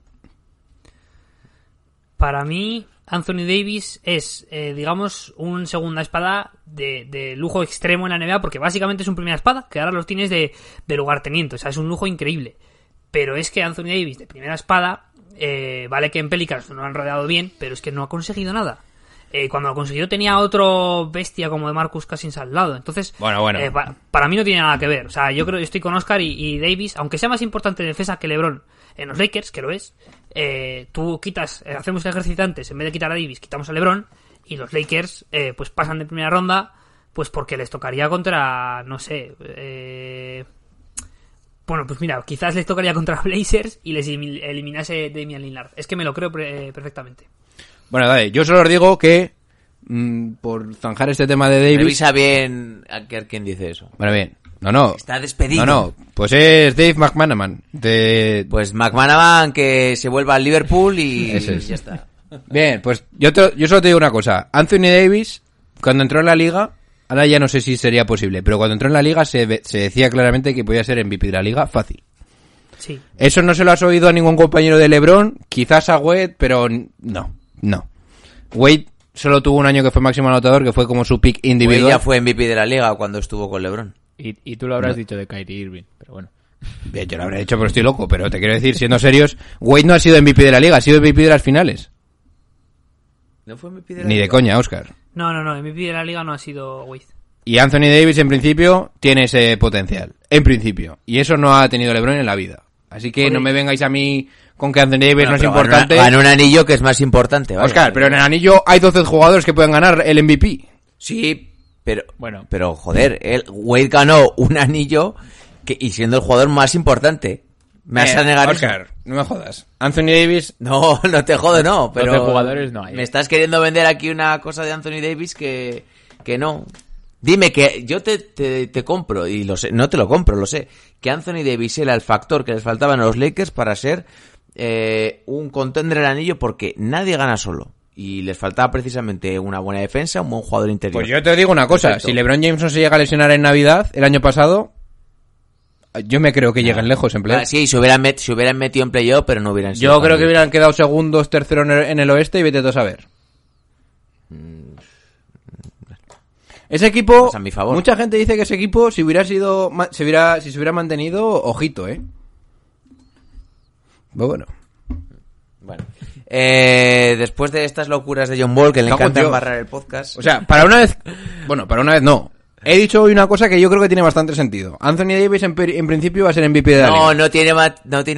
Para mí, Anthony Davis es, digamos, un segunda espada de lujo extremo en la NBA, porque básicamente es un primera espada, que ahora los tienes de lugarteniente. O sea, es un lujo increíble. Pero es que Anthony Davis de primera espada... vale que en Pelicans no lo han rodeado bien, pero es que no ha conseguido nada. Cuando lo consiguió tenía otro bestia como de Marcus Cousins al lado. Entonces, bueno. Para mí no tiene nada que ver. O sea, yo creo que estoy con Oscar y Davis, aunque sea más importante en defensa que LeBron en los Lakers, que lo es, tú quitas, hacemos ejercitantes, en vez de quitar a Davis, quitamos a LeBron, y los Lakers pues pasan de primera ronda, pues porque les tocaría contra, no sé... Bueno, pues mira, quizás les tocaría contra Blazers y les eliminase Damian Lillard. Es que me lo creo perfectamente. Bueno, dale, yo solo os digo que por zanjar este tema de Davis... Revisa bien a quién dice eso. Bueno, bien. No. Está despedido. No. Pues es Dave McManaman. Pues McManaman que se vuelva al Liverpool y ya está. Bien, pues yo solo te digo una cosa. Anthony Davis, cuando entró en la liga... Ahora ya no sé si sería posible, pero cuando entró en la liga se decía claramente que podía ser MVP de la liga fácil. Sí. Eso no se lo has oído a ningún compañero de LeBron, quizás a Wade, pero no. Wade solo tuvo un año que fue máximo anotador, que fue como su pick individual. Wade ya fue MVP de la liga cuando estuvo con LeBron. Y tú lo habrás dicho de Kyrie Irving, pero bueno. Bien, yo lo habré dicho, pero estoy loco. Pero te quiero decir, siendo serios, Wade no ha sido MVP de la liga, ha sido MVP de las finales. ¿No fue MVP de la liga? Ni de coña, Oscar. No, MVP de la liga no ha sido Wade. Y Anthony Davis en principio tiene ese potencial, en principio, y eso no ha tenido LeBron en la vida. Así que no me vengáis a mí con que Anthony Davis no es importante. Ganó un anillo que es más importante. Vale, Oscar, vale. Pero en el anillo hay 12 jugadores que pueden ganar el MVP. Sí, pero bueno, pero joder, Wade ganó un anillo y siendo el jugador más importante. ¿Me vas a negar Oscar, eso? No me jodas. Anthony Davis... No, no te jodo, no. Pero 12 jugadores no hay. Me estás queriendo vender aquí una cosa de Anthony Davis que no. Dime que yo te compro, y lo sé, no te lo compro, lo sé, que Anthony Davis era el factor que les faltaban a los Lakers para ser un contender del anillo, porque nadie gana solo. Y les faltaba precisamente una buena defensa, un buen jugador interior. Pues yo te digo una cosa, perfecto. Si LeBron James no se llega a lesionar en Navidad, el año pasado... Yo me creo que lleguen lejos en playoff. Sí, se hubieran metido en playoff, pero no hubieran sido. Yo creo que hubieran quedado segundos, tercero en el oeste y vete tú a saber. Ese equipo, pues a mi favor. Mucha gente dice que ese equipo, si se hubiera mantenido, ojito, ¿eh? Bueno. Después de estas locuras de John Ball, que le encanta embarrar el podcast. O sea, para una vez no. He dicho hoy una cosa que yo creo que tiene bastante sentido. Anthony Davis en principio va a ser MVP de la liga. No tiene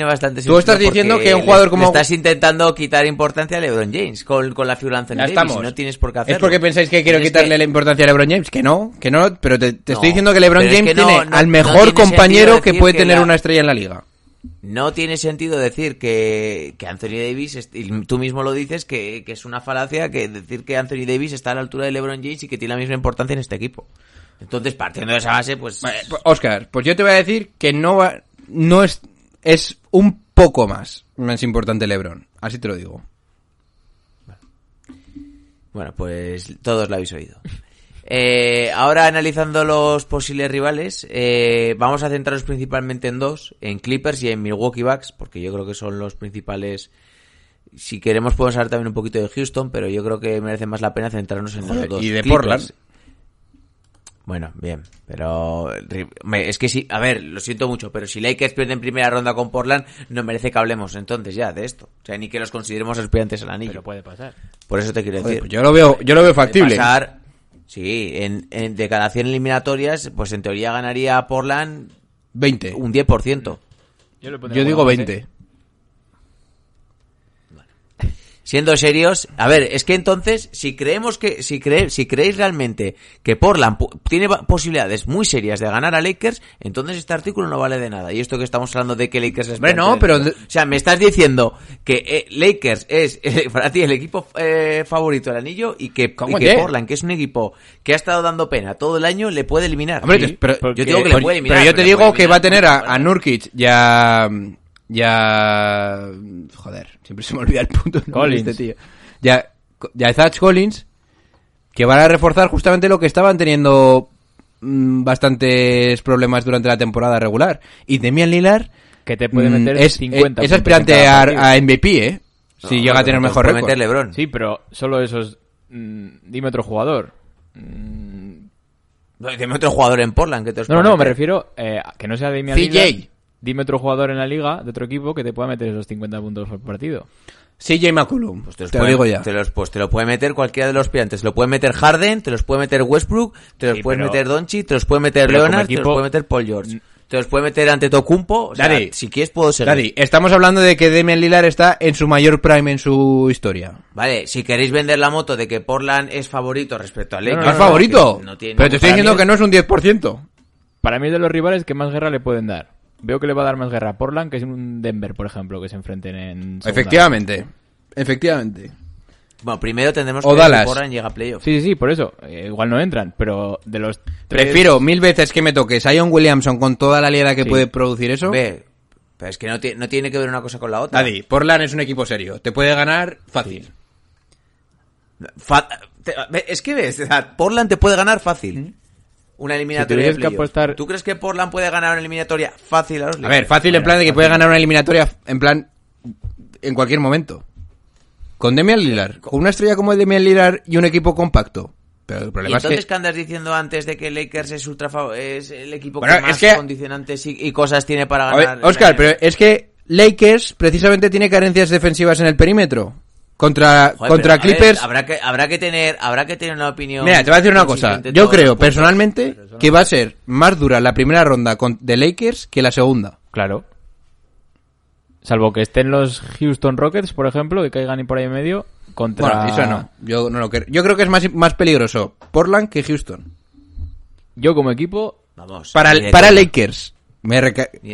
bastante sentido. Tú estás diciendo que un jugador como... Estás intentando quitar importancia a LeBron James con la figura de Anthony Davis. No tienes por qué hacerlo. Es porque pensáis que quiero quitarle la importancia a LeBron James. Que no. Pero te estoy diciendo que LeBron James tiene al mejor compañero que puede tener una estrella en la liga. No tiene sentido decir que Anthony Davis, y tú mismo lo dices, que es una falacia que decir que Anthony Davis está a la altura de LeBron James y que tiene la misma importancia en este equipo. Entonces, partiendo de esa base, pues... Vale, Oscar, pues yo te voy a decir que no es un poco más importante LeBron. Así te lo digo. Bueno, pues todos lo habéis oído. Ahora, analizando los posibles rivales, vamos a centrarnos principalmente en dos, en Clippers y en Milwaukee Bucks, porque yo creo que son los principales... Si queremos podemos hablar también un poquito de Houston, pero yo creo que merece más la pena centrarnos en los dos. Y de Clippers, Portland... Bueno, bien, pero es que sí, a ver, lo siento mucho, pero si Lakers pierde en primera ronda con Portland, no merece que hablemos entonces ya de esto. O sea, ni que los consideremos aspirantes al anillo. Pero puede pasar. Por eso te quiero decir. Pues yo lo veo factible. Puede pasar, sí, de cada 100 eliminatorias, pues en teoría ganaría Portland 20. Un 10%. Yo digo 20. Siendo serios, a ver, es que entonces, si creéis realmente que Portland tiene posibilidades muy serias de ganar a Lakers, entonces este artículo no vale de nada. Y esto que estamos hablando de que Lakers es... Bueno, pero... O sea, me estás diciendo que Lakers es, para ti, el equipo favorito del anillo y que Portland, que es un equipo que ha estado dando pena todo el año, le puede eliminar. Hombre, sí, yo digo que le puede eliminar. Pero yo te digo que va a tener a Nurkic y a... Ya... Joder, siempre se me olvida el punto. ¿No? Collins. Este tío. Ya Zach Collins, que van a reforzar justamente lo que estaban teniendo bastantes problemas durante la temporada regular. Y Damian Lillard... Que te puede meter 50. Es aspirante a MVP, ¿eh? No, si llega a tener mejor récord. Meter LeBron. Sí, pero solo esos... dime otro jugador. Dime otro jugador en Portland. Que te me refiero a que no sea Damian Lillard. CJ. Dime otro jugador en la liga de otro equipo que te pueda meter esos 50 puntos por partido. CJ McCollum, pues te lo digo ya. Pues te lo puede meter cualquiera de los aspirantes. Te lo puede meter Harden, te los puede meter Westbrook, te los puede meter Doncic, te los puede meter Leonard, te los puede meter Paul George, te los puede meter Antetokounmpo. O sea, Daddy, si quieres puedo seguir. Daddy, estamos hablando de que Damian Lillard está en su mayor prime en su historia. Vale, si queréis vender la moto de que Portland es favorito respecto a Lakers... No, es favorito, no tiene, pero te estoy diciendo que no es un 10%. Para mí es de los rivales que más guerra le pueden dar. Veo que le va a dar más guerra a Portland que es un Denver, por ejemplo, que se enfrenten en segunda. Efectivamente. Bueno, primero tendremos que ver si Portland llega a playoff. Sí, por eso. Igual no entran, pero de los tres... Prefiero mil veces que me toque Zion Williamson con toda la liada que puede producir eso. Pero es que no tiene que ver una cosa con la otra. Nadie, Portland es un equipo serio. Te puede ganar fácil. Sí. Es que ves, Portland te puede ganar fácil. ¿Mm? Una eliminatoria de apostar... ¿Tú crees que Portland puede ganar una eliminatoria fácil a los Lakers? A ver, fácil en plan de que puede ganar una eliminatoria en plan en cualquier momento. Con Damian Lillard, con una estrella como Damian Lillard y un equipo compacto. Pero el problema entonces, ¿qué andas diciendo antes de que Lakers es es el equipo que más condicionantes y cosas tiene para ganar? A ver, Oscar, pero es que Lakers precisamente tiene carencias defensivas en el perímetro. Contra Clippers. Habrá que tener una opinión. Mira, te voy a decir una cosa. Yo creo personalmente que va a ser más dura la primera ronda de Lakers que la segunda. Claro. Salvo que estén los Houston Rockets, por ejemplo, que caigan y por ahí en medio contra... Bueno, eso no. Yo no lo creo. Yo creo que es más peligroso Portland que Houston. Yo como equipo... Vamos. Para Lakers. Ni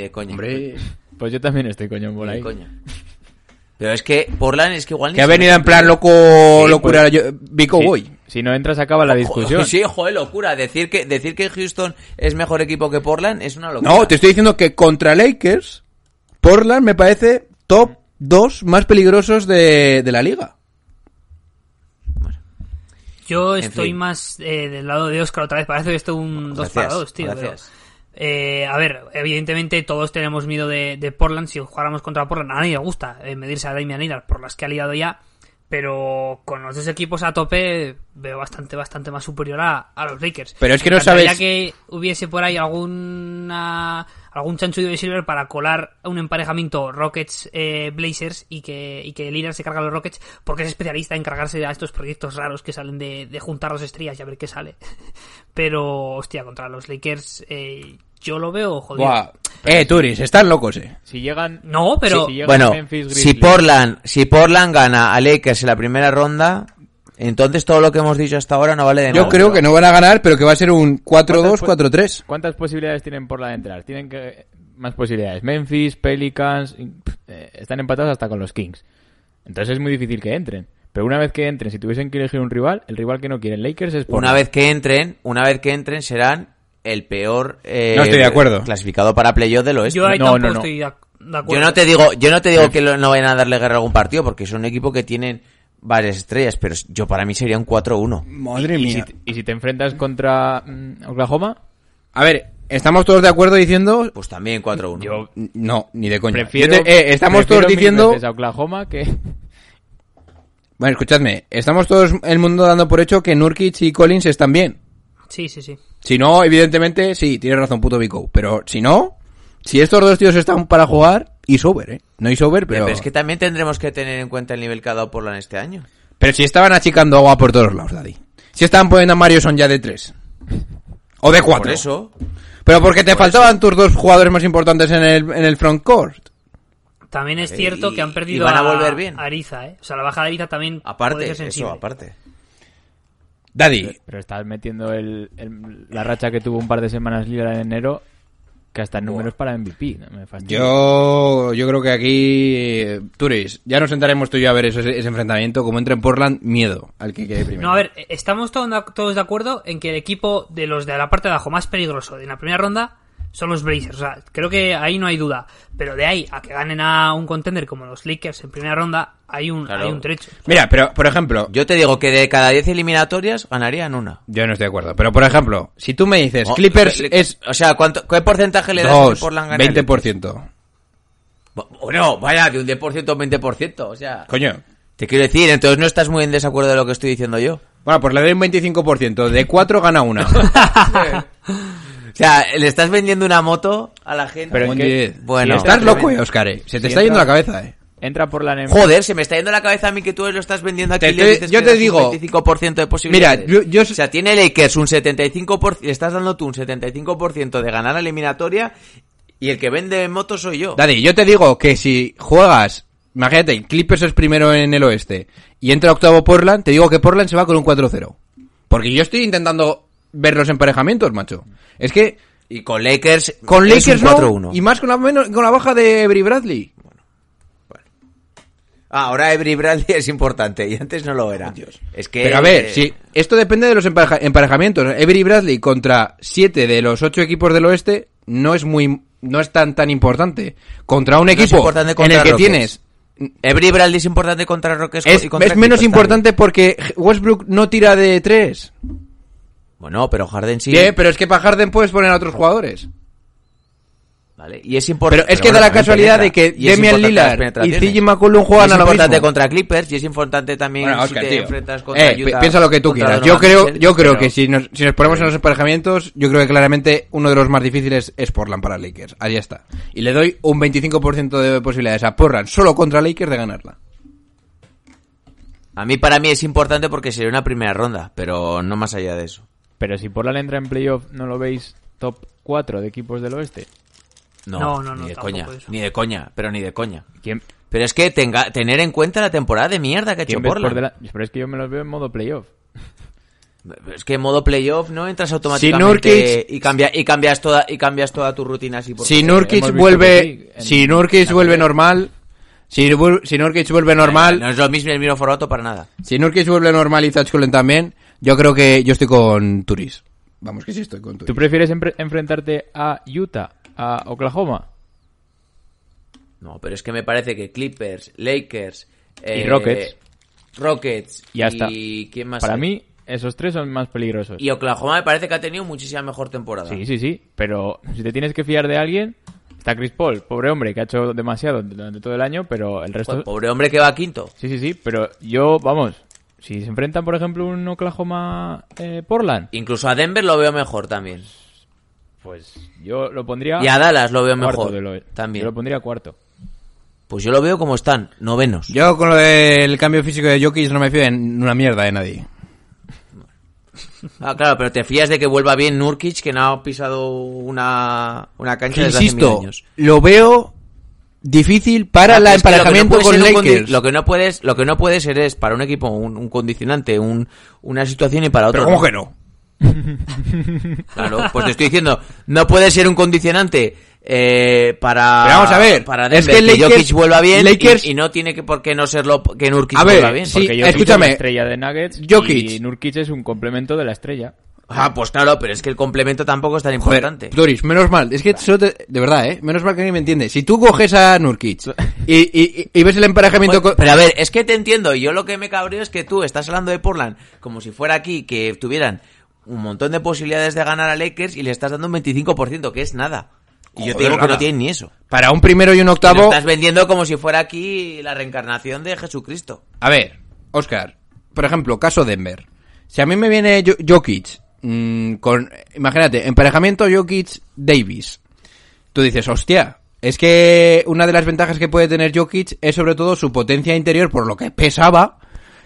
de coña. Hombre. Pues yo también estoy coñón por ahí. Ni de coña. Pero es que Portland es que igual... Que ha venido en plan loco, sí, locura. Vico Boy. Si no entras acaba la discusión. Sí, joder, locura. Decir que Houston es mejor equipo que Portland es una locura. No, te estoy diciendo que contra Lakers... Portland me parece top 2 más peligrosos de la liga. Bueno. Yo estoy más del lado de Óscar otra vez. Parece que esto es un 2 para 2, tío. Pero, a ver, evidentemente todos tenemos miedo de Portland. Si jugáramos contra Portland, a nadie le gusta medirse a Damian Lillard por las que ha liado ya. Pero con los dos equipos a tope veo bastante más superior a los Lakers. Pero es que no sabes... Ya que hubiese por ahí algún chanchullo de Silver para colar un emparejamiento Rockets-Blazers y que Lillard se carga a los Rockets, porque es especialista en cargarse a estos proyectos raros que salen de juntar dos estrellas y a ver qué sale. Pero, hostia, contra los Lakers yo lo veo jodido. Buah. Turis, están locos, Si llegan... No, pero... Si llegan Memphis, si Portland gana a Lakers en la primera ronda... Entonces todo lo que hemos dicho hasta ahora no vale de nada. Yo creo que no van a ganar, pero que va a ser un 4-2, 4-3. ¿Cuántas posibilidades tienen por la de entrar? Tienen más posibilidades. Memphis, Pelicans, están empatados hasta con los Kings. Entonces es muy difícil que entren. Pero una vez que entren, si tuviesen que elegir un rival, el rival que no quieren Lakers es Portland. Una vez que entren serán el peor no estoy de acuerdo. Clasificado para playoff del oeste. Yo ahí no estoy de acuerdo. Yo no te digo que no vayan a darle guerra a algún partido, porque son un equipo que tienen... varias estrellas, pero yo para mí sería un 4-1. Madre mía. ¿Y si te enfrentas contra Oklahoma? A ver, estamos todos de acuerdo diciendo... Pues también 4-1. Yo, no, ni de coña. Estamos todos diciendo... a Oklahoma que... Bueno, escuchadme. Estamos todos el mundo dando por hecho que Nurkic y Collins están bien. Sí, sí, sí. Si no, evidentemente, sí, tienes razón, puto Vico. Pero si no, si estos dos tíos están para jugar... Isover, No Isover, pero... Pero es que también tendremos que tener en cuenta el nivel que ha dado Portland este año. Pero si estaban achicando agua por todos lados, Daddy. Si estaban poniendo a Mario Son ya de 3. O de 4. Por eso. Pero porque te faltaban tus dos jugadores más importantes en el frontcourt. También es cierto que han perdido a volver bien. Ariza, O sea, la baja de Ariza también... Aparte, aparte. Daddy. Pero estás metiendo la racha que tuvo un par de semanas libre en enero... Que hasta en números para MVP. No me fastidia. Yo creo que aquí... Turis, ya nos sentaremos tú y yo a ver ese enfrentamiento. Como entra en Portland, miedo al que quede primero. No, a ver, estamos todos de acuerdo en que el equipo de los de la parte de abajo más peligroso de la primera ronda son los Blazers. O sea, creo que ahí no hay duda. Pero de ahí a que ganen a un contender como los Lakers en primera ronda, hay un trecho. O sea, mira, pero por ejemplo... Yo te digo que de cada 10 eliminatorias ganarían una. Yo no estoy de acuerdo. Pero por ejemplo, si tú me dices Clippers es... O sea, ¿qué porcentaje le das a Portland ganar? 20%. Bueno, vaya, de un 10% a un 20%. O sea... Coño. Te quiero decir, entonces no estás muy en desacuerdo de lo que estoy diciendo yo. Bueno, pues le doy un 25%. De 4 gana una. O sea, le estás vendiendo una moto a la gente. Pero es que, bueno, estás loco, Óscar. Se te está yendo la cabeza, Entra por la... Joder, se me está yendo la cabeza a mí que tú lo estás vendiendo aquí. Yo te digo... Un 25% de posibilidades. Mira, yo... O sea, tiene Lakers un 75%... Le estás dando tú un 75% de ganar la eliminatoria y el que vende moto soy yo. Daddy, yo te digo que si juegas... Imagínate, Clippers es primero en el oeste y entra octavo Portland, te digo que Portland se va con un 4-0. Porque yo estoy intentando... ver los emparejamientos, macho. Es que... Y con Lakers... Con Lakers no, 4-1. Y más con la baja de Avery Bradley. Bueno. Ahora Avery Bradley es importante y antes no lo era. Oh, Dios. Es que... Pero a ver, si esto depende de los emparejamientos. Avery Bradley contra 7 de los 8 equipos del oeste no es tan importante. Contra un equipo contra en el que Rockets. Tienes... Avery Bradley es importante contra Rockets y contra... Es menos importante porque Westbrook no tira de 3. Bueno, pero Harden sí. ¿Qué? Pero es que para Harden puedes poner a otros jugadores. Vale, y es importante. Pero es que da la casualidad de que Damian Lillard y CJ McCollum juegan a lo mismo. Es importante contra Clippers y es importante también Oscar, si te enfrentas contra Utah. Piensa lo que tú quieras. Yo creo que si nos ponemos en los emparejamientos, yo creo que claramente uno de los más difíciles es Portland para Lakers. Ahí está. Y le doy un 25% de posibilidades a Portland solo contra Lakers de ganarla. Para mí es importante porque sería una primera ronda, pero no más allá de eso. Pero si Portland entra en playoff, ¿no lo veis top 4 de equipos del oeste? No, ni de coña. Ni de coña, pero ni de coña. ¿Quién? Pero es que tener en cuenta la temporada de mierda que ha hecho Portland. Pero es que yo me los veo en modo playoff. Es que en modo playoff no entras automáticamente si cambias toda tu rutina así. Si Nurkic vuelve normal... Si Nurkic vuelve normal... No es lo mismo el mismo formato para nada. Si Nurkic vuelve normal y Zachkulen también, yo creo que yo estoy con Turis. Vamos, que sí estoy con Turis. ¿Tú prefieres enfrentarte a Utah, a Oklahoma? No, pero es que me parece que Clippers, Lakers... y Rockets. Ya está. ¿Y quién más? Para mí, esos tres son más peligrosos. Y Oklahoma me parece que ha tenido muchísima mejor temporada. Sí. Pero si te tienes que fiar de alguien... Está Chris Paul, pobre hombre, que ha hecho demasiado durante todo el año, pero el resto... Pues, pobre hombre que va quinto. Sí, pero yo, vamos, si se enfrentan, por ejemplo, un Oklahoma-Portland... Incluso a Denver lo veo mejor también. Pues yo lo pondría... Y a Dallas lo veo mejor también. Yo lo pondría cuarto. Pues yo lo veo como están, novenos. Yo con lo del cambio físico de Jokic no me fío en una mierda de nadie. Ah, claro, pero te fías de que vuelva bien Nurkic, que no ha pisado una cancha desde hace mil años. Lo veo difícil para el emparejamiento con Lakers. Lo que no puede ser es para un equipo un condicionante, una situación y para otro. ¿Pero cómo que no? Claro, pues te estoy diciendo, no puede ser un condicionante para... Pero vamos a ver, para Denver, es que Jokic vuelva bien Lakers, y no tiene que por qué no serlo que Nurkic vuelva bien. Sí, porque Jokic es la estrella de Nuggets y Nurkic es un complemento de la estrella. Ah, pues claro, pero es que el complemento tampoco es tan importante. Doris, menos mal, es que solo de verdad, menos mal que ni me entiendes. Si tú coges a Nurkic y ves el emparejamiento... Pues, pero a ver, es que te entiendo, yo lo que me cabreo es que tú estás hablando de Portland como si fuera aquí, que tuvieran... un montón de posibilidades de ganar a Lakers y le estás dando un 25%, que es nada. Y yo te digo que no tienen ni eso. Para un primero y un octavo... Lo estás vendiendo como si fuera aquí la reencarnación de Jesucristo. A ver, Óscar, por ejemplo, caso Denver. Si a mí me viene Jokic con... Imagínate, emparejamiento Jokic-Davis. Tú dices, hostia, es que una de las ventajas que puede tener Jokic es sobre todo su potencia interior, por lo que pesaba...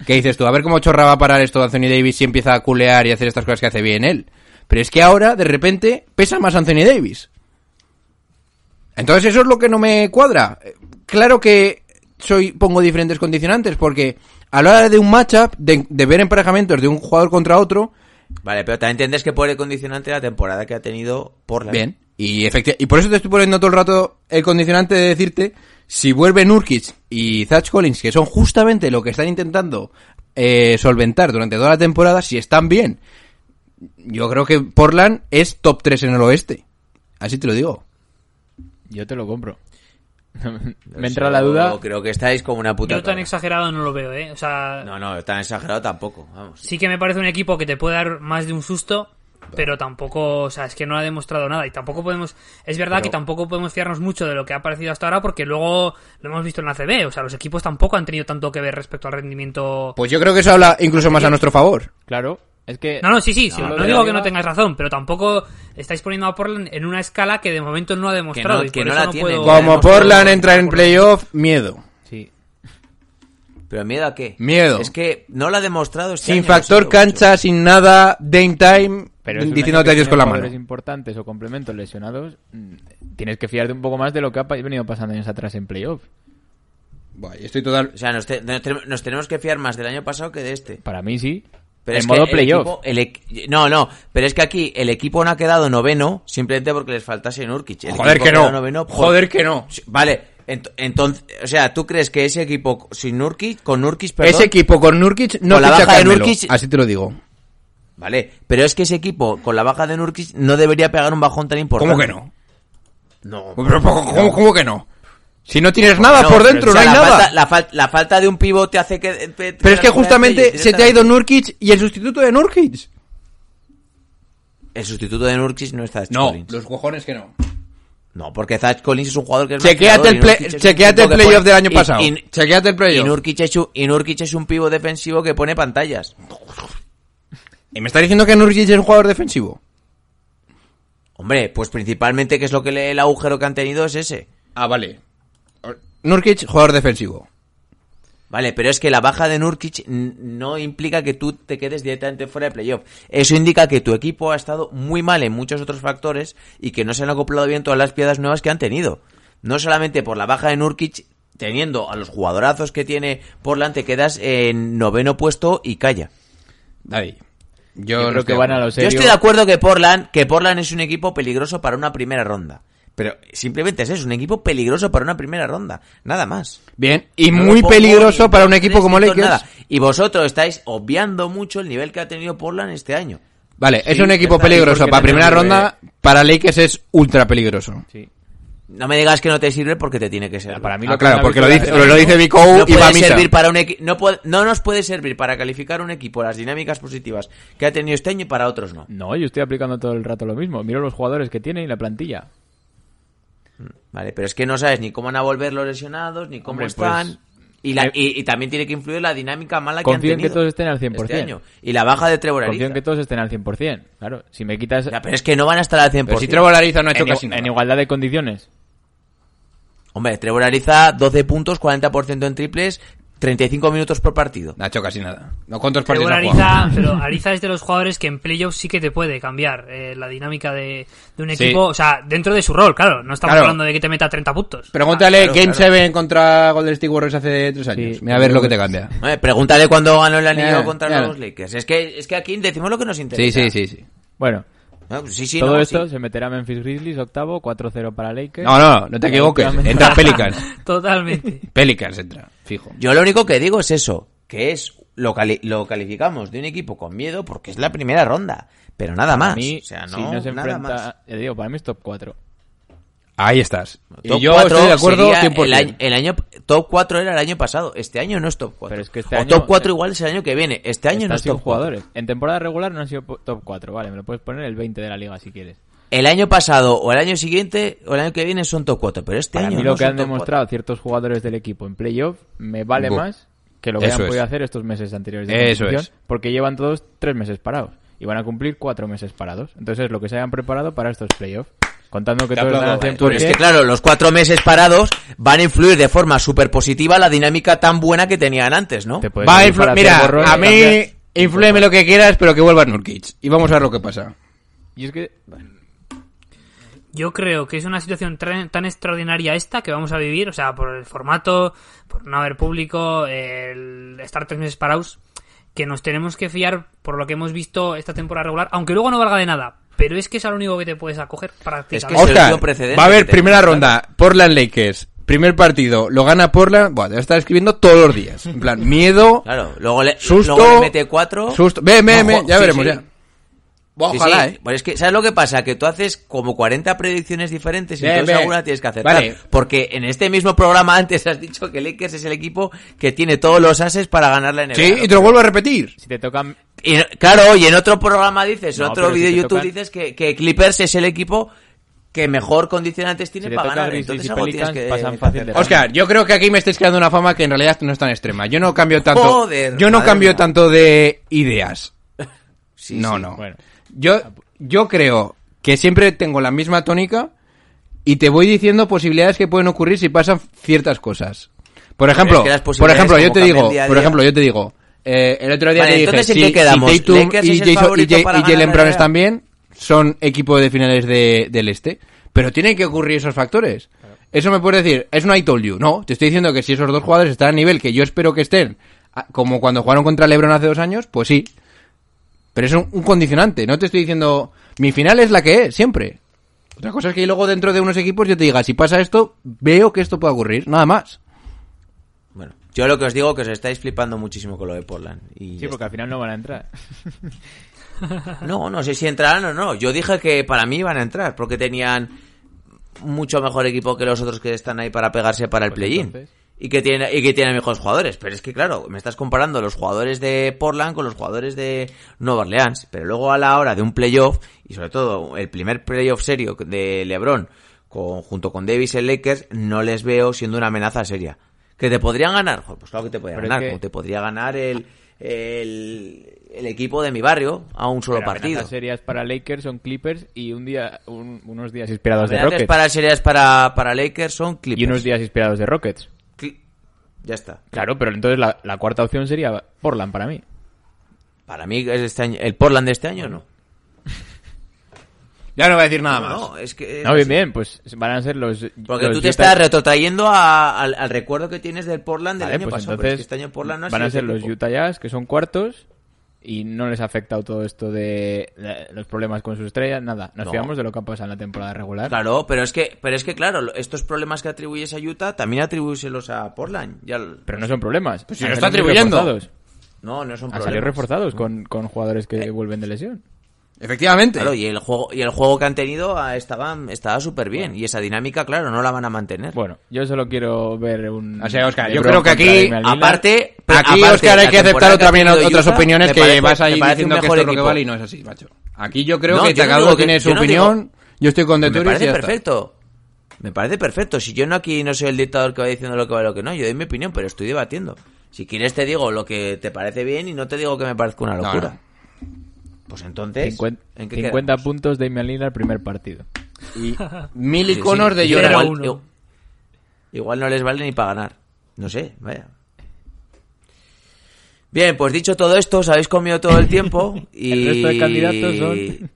¿Qué dices tú? A ver cómo chorra va a parar esto Anthony Davis si empieza a culear y a hacer estas cosas que hace bien él. Pero es que ahora, de repente, pesa más Anthony Davis. Entonces eso es lo que no me cuadra. Claro que pongo diferentes condicionantes, porque a la hora de un matchup, de ver emparejamientos de un jugador contra otro... Vale, pero también entiendes que por el condicionante la temporada que ha tenido Portland. Bien, y por eso te estoy poniendo todo el rato el condicionante de decirte... Si vuelve Nurkic y Zach Collins, que son justamente lo que están intentando solventar durante toda la temporada, si están bien, yo creo que Portland es top 3 en el oeste. Así te lo digo. Yo te lo compro. Me entra la duda. Creo que estáis como una puta. Yo tan exagerado no lo veo, ¿eh? O sea, no, tan exagerado tampoco. Vamos. Sí que me parece un equipo que te puede dar más de un susto. Pero tampoco, o sea, es que no ha demostrado nada. Y tampoco podemos, es verdad que tampoco podemos fiarnos mucho de lo que ha aparecido hasta ahora, porque luego lo hemos visto en la ACB. O sea, los equipos tampoco han tenido tanto que ver respecto al rendimiento. Pues yo creo que eso habla incluso más a nuestro favor. Claro, es que... Sí, no digo que no tengas razón, pero tampoco estáis poniendo a Portland en una escala que de momento no ha demostrado. Como Portland entra en playoff, miedo. Sí. ¿Pero miedo a qué? Miedo. Es que no lo ha demostrado este año. Sin factor cancha, sin nada, game time... Pero es diciéndote adiós con la mano. Importantes o complementos lesionados, tienes que fiarte un poco más de lo que ha venido pasando años atrás en playoff. O sea, nos tenemos que fiar más del año pasado que de este. Para mí sí. Pero en modo playoff. Pero es que aquí el equipo no ha quedado noveno simplemente porque les faltase Nurkic. Joder que no. Vale. Entonces, o sea, ¿tú crees que ese equipo sin Nurkic, con Nurkic, perdón? Ese equipo con Nurkic no ficha a Carmelo. Así te lo digo. Vale, pero es que ese equipo, con la baja de Nurkic, no debería pegar un bajón tan importante. ¿Cómo que no? No. Pero, ¿cómo que no? Si no tienes nada por dentro, no hay nada. La falta de un pivote hace que... Pero es que justamente se te ha ido Nurkic y el sustituto de Nurkic. El sustituto de Nurkic no está Zach Collins. No, los cojones que no. No, porque Zach Collins es un jugador que es... Chequéate el playoff del año pasado. Chequéate el playoff. Y Nurkic es un pivo defensivo que pone pantallas. ¿Y me está diciendo que Nurkic es un jugador defensivo? Hombre, pues principalmente que es lo que el agujero que han tenido es ese. Ah, vale. Nurkic, jugador defensivo. Vale, pero es que la baja de Nurkic no implica que tú te quedes directamente fuera de playoff. Eso indica que tu equipo ha estado muy mal en muchos otros factores y que no se han acoplado bien todas las piezas nuevas que han tenido. No solamente por la baja de Nurkic, teniendo a los jugadorazos que tiene Portland, te quedas en noveno puesto y calla. David, yo creo que van a lo serio. Yo estoy de acuerdo que Portland es un equipo peligroso para una primera ronda. Pero simplemente es eso, un equipo peligroso para una primera ronda, nada más. Bien, y no muy peligroso ni para un equipo como Lakers. Nada. Y vosotros estáis obviando mucho el nivel que ha tenido Portland este año. Vale, sí, es un equipo peligroso para primera ronda, para Lakers es ultra peligroso. Sí. No me digas que no te sirve porque te tiene que servir. Para mí claro, porque lo dice Bicou y va a misa. No nos puede servir para calificar un equipo las dinámicas positivas que ha tenido este año y para otros no. No, yo estoy aplicando todo el rato lo mismo. Miro los jugadores que tiene y la plantilla. Vale, pero es que no sabes ni cómo van a volver los lesionados, ni cómo están. Pues, y también tiene que influir la dinámica mala que han tenido. Confío en que todos estén al 100% este año. Y la baja de Trevor Ariza. Confío en que todos estén al 100%. Claro, si me quitas... Ya, pero es que no van a estar al 100%. Pero si Trevor Ariza no ha hecho casi nada. En igualdad de condiciones. Hombre, Trevor Ariza, 12 puntos, 40% en triples, 35 minutos por partido. No ha hecho casi nada. No, ¿cuántos partidos ha jugado? Pero Ariza es de los jugadores que en playoffs sí que te puede cambiar la dinámica de un equipo, sí. O sea, dentro de su rol, claro. No estamos hablando de que te meta 30 puntos. Pregúntale Game 7 contra Golden State Warriors hace 3 años. Sí. Mira a ver lo que te cambia. Pregúntale cuando ganó el anillo contra los Lakers. Es que aquí decimos lo que nos interesa. Sí. Bueno. Se meterá Memphis Grizzlies, octavo, 4-0 para Lakers. No te equivoques, entra Pelicans. Totalmente. Pelicans entra, fijo. Yo lo único que digo es eso, que es lo calificamos de un equipo con miedo porque es la primera ronda, pero nada más. Para mí, para mí es top 4. Ahí estás. Top y yo 4 estoy de acuerdo 100%. El año top 4 era el año pasado. Este año no es top 4. Pero es que este año, top 4 igual es el año que viene. Este año no es top 4. Jugadores. En temporada regular no han sido top 4. Vale, me lo puedes poner el 20 de la liga si quieres. El año pasado o el año siguiente o el año que viene son top 4. Pero este año no son top 4. A mí lo que han demostrado ciertos jugadores del equipo en playoff me vale más que lo que han podido hacer estos meses anteriores de competición. Porque llevan todos 3 meses parados. Y van a cumplir 4 meses parados. Entonces es lo que se hayan preparado para estos playoffs. Contando que todos están haciendo porque... Es que claro, los 4 meses parados van a influir de forma súper positiva la dinámica tan buena que tenían antes, ¿no? Mira, a mí inflúeme lo que quieras, pero que vuelva Nurkic. Y vamos a ver lo que pasa. Y es que... Bueno. Yo creo que es una situación tan extraordinaria esta que vamos a vivir, o sea, por el formato, por no haber público, el estar 3 meses parados, que nos tenemos que fiar por lo que hemos visto esta temporada regular, aunque luego no valga de nada. Pero es que es lo único que te puedes acoger prácticamente. Es que va a haber primera ronda, Portland Lakers, primer partido, lo gana Portland, te va a estar escribiendo todos los días. En plan, miedo, claro, luego le mete 4. Susto, ya veremos, ya. Ojalá, sí. Bueno, es que, ¿sabes lo que pasa? Que tú haces como 40 predicciones diferentes y entonces alguna tienes que acertar. Vale. Porque en este mismo programa antes has dicho que Lakers es el equipo que tiene todos los ases para ganar la NBA. Sí, y te lo vuelvo a repetir. Si te tocan... Y, claro, y en otro programa dices, en otro vídeo de YouTube dices que Clippers es el equipo que mejor condicionantes tiene para ganar. Entonces algo tienes que pasan fácil de Oscar, yo creo que aquí me estáis creando una fama que en realidad no es tan extrema. Yo no cambio tanto. Joder, yo no cambio tanto de ideas. No. Bueno. Yo creo que siempre tengo la misma tónica y te voy diciendo posibilidades que pueden ocurrir si pasan ciertas cosas. Por ejemplo, yo te digo, el otro día te dije, si Tatum y Jaylen Brown están bien, son equipo de finales del este, pero tienen que ocurrir esos factores. Claro. Eso me puedes decir, es un I told you. No, te estoy diciendo que si esos dos jugadores están a nivel que yo espero que estén, como cuando jugaron contra LeBron hace 2 años, pues sí. Pero es un condicionante, no te estoy diciendo... Mi final es la que es, siempre. Otra cosa es que luego dentro de unos equipos yo te diga, si pasa esto, veo que esto puede ocurrir, nada más. Bueno, yo lo que os digo que os estáis flipando muchísimo con lo de Portland. Y sí, porque al final no van a entrar. No sé si entrarán o no. Yo dije que para mí van a entrar, porque tenían mucho mejor equipo que los otros que están ahí para pegarse para el play-in. Entonces... Y que tiene mejores jugadores. Pero es que, claro, me estás comparando los jugadores de Portland con los jugadores de Nueva Orleans. Pero luego a la hora de un playoff, y sobre todo el primer playoff serio de LeBron, junto con Davis en Lakers, no les veo siendo una amenaza seria. ¿Que te podrían ganar? Pues claro que te podrían ganar. Es que... Como te podría ganar el equipo de mi barrio a un solo partido. Las series para Lakers son Clippers y unos días inspirados de Rockets. Las series para Lakers son Clippers. Y unos días inspirados de Rockets. Ya está. Claro, pero entonces la cuarta opción sería Portland para mí. Para mí es este año, el Portland de este año no. Ya no voy a decir nada más. No, es que... No, bien, bien, pues van a ser los... Porque los tú te Utah... estás retrotrayendo al recuerdo que tienes del Portland del año pasado. Entonces, pero es que este año Portland no ha sido van a ser los Utah Jazz, que son cuartos, y no les ha afectado todo esto de los problemas con sus estrellas, nada. Nos fiamos de lo que ha pasado en la temporada regular. Claro, pero es que claro, estos problemas que atribuyes a Utah, también atribúyeselos a Portland. Ya... Pero no son problemas. Pues si no está atribuyendo. Reforzados. No son problemas. Han salido reforzados con jugadores que vuelven de lesión. Efectivamente. Claro, y el juego que han tenido estaba súper bien. Bueno. Y esa dinámica, claro, no la van a mantener. Bueno, yo solo quiero ver un... O sea, Óscar, yo creo que aquí, aparte, Óscar, hay que aceptar también otras opiniones que vas ahí diciendo que esto es lo que vale y no es así, macho. Aquí yo creo que cada uno tiene su opinión. Yo estoy con De Turis y ya está. Me parece perfecto. Si yo no aquí no soy el dictador que va diciendo lo que vale o lo que no, yo doy mi opinión, pero estoy debatiendo. Si quieres te digo lo que te parece bien y no te digo que me parezca una locura. Pues entonces... 50 puntos de Damian Lillard al primer partido. Y 1000 iconos de llorar. Igual no les vale ni para ganar. No sé, vaya. Bien, pues dicho todo esto, os habéis comido todo el tiempo y... El resto de candidatos son...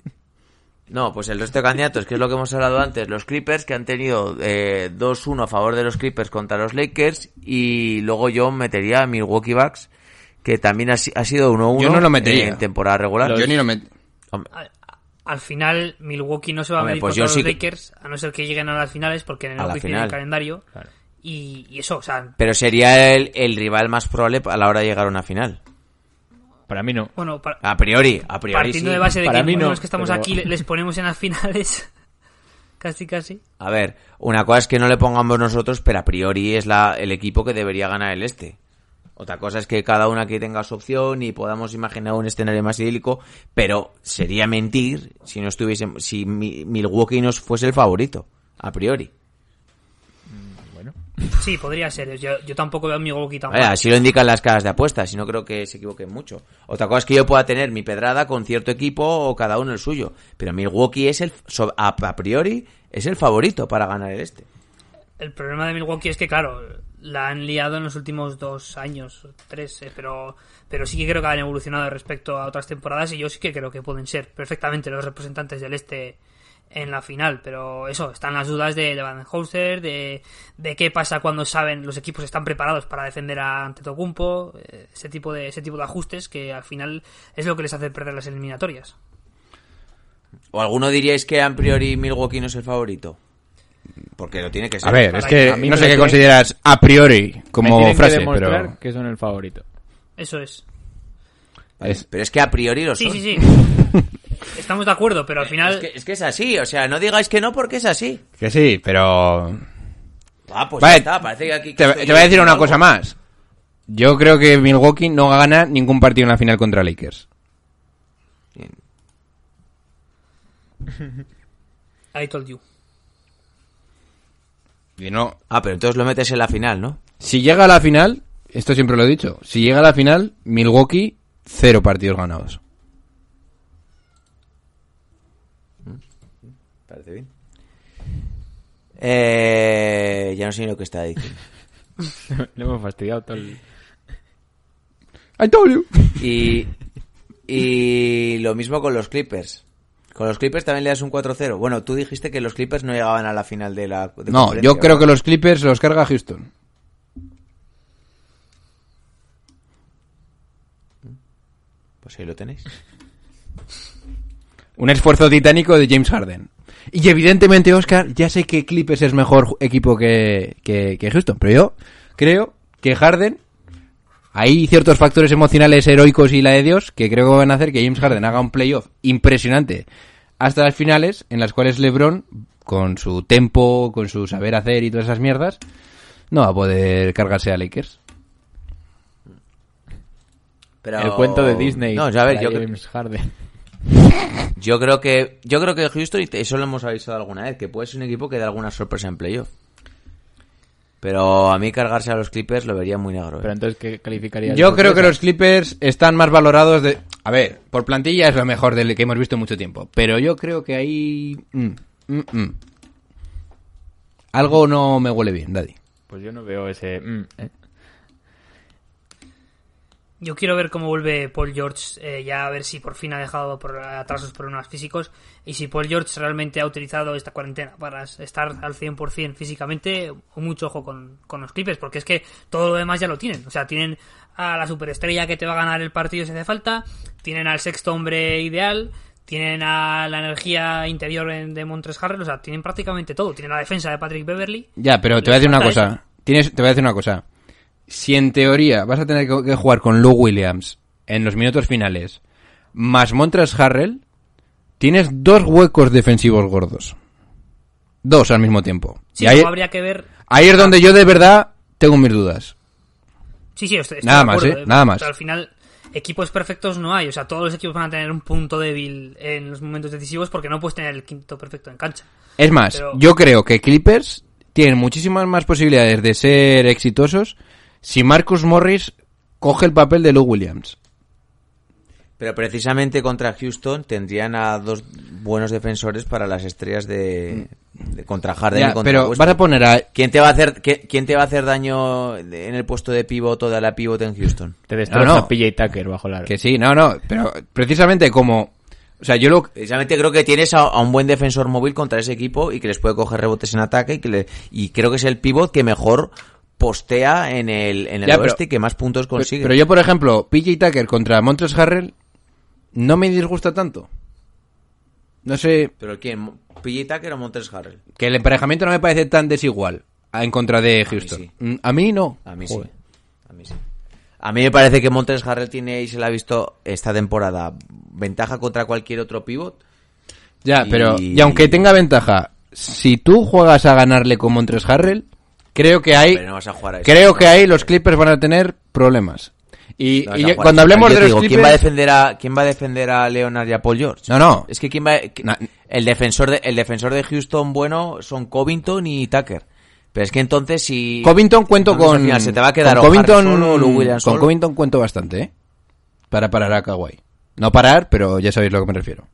No, pues el resto de candidatos, que es lo que hemos hablado antes, los Clippers, que han tenido 2-1 a favor de los Clippers contra los Lakers, y luego yo metería a Milwaukee Bucks, que también ha sido 1-1. Yo no lo metería. En temporada regular. Yo ni lo metería. Al final, Milwaukee no se va a medir contra los Lakers, a no ser que lleguen a las finales, porque en el tiene el calendario. Claro. Y eso, o sea... Pero sería el rival más probable a la hora de llegar a una final. Para mí no. Bueno, a priori partiendo sí. De base de para que los que estamos aquí les ponemos en las finales... Casi. A ver, una cosa es que no le pongamos nosotros, pero a priori es el equipo que debería ganar el este. Otra cosa es que cada una que tenga su opción y podamos imaginar un escenario más idílico, pero sería mentir si no estuviésemos, si Milwaukee nos fuese el favorito, a priori. Bueno. Sí, podría ser. Yo tampoco veo a Milwaukee tan mal. Así lo indican las casas de apuestas, y no creo que se equivoquen mucho. Otra cosa es que yo pueda tener mi pedrada con cierto equipo o cada uno el suyo, pero Milwaukee es a priori es el favorito para ganar el este. El problema de Milwaukee es que, claro, la han liado en los últimos 2 años, 3, pero sí que creo que han evolucionado respecto a otras temporadas, y yo sí que creo que pueden ser perfectamente los representantes del este en la final, pero eso, están las dudas de Budenholzer, de qué pasa cuando saben los equipos están preparados para defender a Antetokounmpo, ese tipo de ajustes que al final es lo que les hace perder las eliminatorias. ¿O alguno diríais que a priori Milwaukee no es el favorito? Porque lo tiene que ser. A ver, es que no sé qué consideras a priori como frase, pero que son el favorito. Eso es. Pero es que a priori lo son. Sí. Estamos de acuerdo, pero al final es que es así, o sea, no digáis que no porque es así. Que sí, pero pues vale, ya está, parece que aquí te voy a decir una cosa más. Yo creo que Milwaukee no gana ningún partido en la final contra Lakers. Bien. I told you. No. Pero entonces lo metes en la final, ¿no? Si llega a la final, esto siempre lo he dicho, si llega a la final, Milwaukee, 0 partidos ganados. Parece bien. Ya no sé ni lo que está diciendo. Le hemos fastidiado todo el... I told you. Y lo mismo con los Clippers. Con los Clippers también le das un 4-0. Bueno, tú dijiste que los Clippers no llegaban a la final de la... No, yo creo que los Clippers los carga Houston. Pues ahí lo tenéis. Un esfuerzo titánico de James Harden. Y evidentemente, Óscar, ya sé que Clippers es mejor equipo que Houston, pero yo creo que Harden... Hay ciertos factores emocionales heroicos y la de Dios que creo que van a hacer que James Harden haga un playoff impresionante hasta las finales, en las cuales LeBron, con su tempo, con su saber hacer y todas esas mierdas, no va a poder cargarse a Lakers. Pero... El cuento de Disney. No, a ver, James Harden. Yo creo que Houston, y eso lo hemos avisado alguna vez, que puede ser un equipo que dé alguna sorpresa en playoff. Pero a mí cargarse a los Clippers lo vería muy negro. Pero entonces, ¿qué calificaría? Yo creo que los Clippers están más valorados de... A ver, por plantilla es lo mejor del que hemos visto en mucho tiempo. Pero yo creo que ahí... Algo no me huele bien, Daddy. Pues yo no veo ese... Yo quiero ver cómo vuelve Paul George, ya a ver si por fin ha dejado atrás sus problemas físicos y si Paul George realmente ha utilizado esta cuarentena para estar al 100% físicamente. Mucho ojo con los Clippers, porque es que todo lo demás ya lo tienen. O sea, tienen a la superestrella que te va a ganar el partido si hace falta, tienen al sexto hombre ideal, tienen a la energía interior de Montrezl Harrell, o sea, tienen prácticamente todo. Tienen la defensa de Patrick Beverly. Ya, pero te voy a decir una cosa. Si en teoría vas a tener que jugar con Lou Williams en los minutos finales, más Montrezl Harrell, tienes dos huecos defensivos gordos. Dos al mismo tiempo. Sí, y ahí, habría que ver... ahí es donde yo de verdad tengo mis dudas. Sí, estoy nada de acuerdo, más, nada más. O sea, al final, equipos perfectos no hay. O sea, todos los equipos van a tener un punto débil en los momentos decisivos porque no puedes tener el quinto perfecto en cancha. Es más, yo creo que Clippers tienen muchísimas más posibilidades de ser exitosos si Marcus Morris coge el papel de Lou Williams. Pero precisamente contra Houston tendrían a dos buenos defensores para las estrellas de contra Harden y contra Westbrook. Vas a poner a... ¿Quién te va a hacer daño en el puesto de pivot o de la pivot en Houston? Te destroza PJ Tucker bajo el aro. Que sí, pero precisamente como... O sea, precisamente creo que tienes a un buen defensor móvil contra ese equipo y que les puede coger rebotes en ataque y creo que es el pivot que mejor postea en el oeste, que más puntos consigue. Pero yo, por ejemplo, PJ Tucker contra Montrezl Harrell no me disgusta tanto. No sé... ¿Pero quién? ¿PJ Tucker o Montrezl Harrell? Que el emparejamiento no me parece tan desigual en contra de Houston. A mí sí. A mí me parece que Montrezl Harrell tiene, y se la ha visto esta temporada, ventaja contra cualquier otro pivot. Y aunque tenga ventaja, si tú juegas a ganarle con Montrezl Harrell... Creo que ahí los Clippers van a tener problemas. Y cuando hablemos de los Clippers, ¿quién va a defender a Leonard y a Paul George? No. Es que el defensor de Houston bueno son Covington y Tucker. Pero es que entonces si Covington cuento entonces, con al final, se te va a quedar con Covington solo, Lou Williams con solo. Covington cuento bastante, ¿eh? Para parar a Kawhi. No parar, pero ya sabéis a lo que me refiero.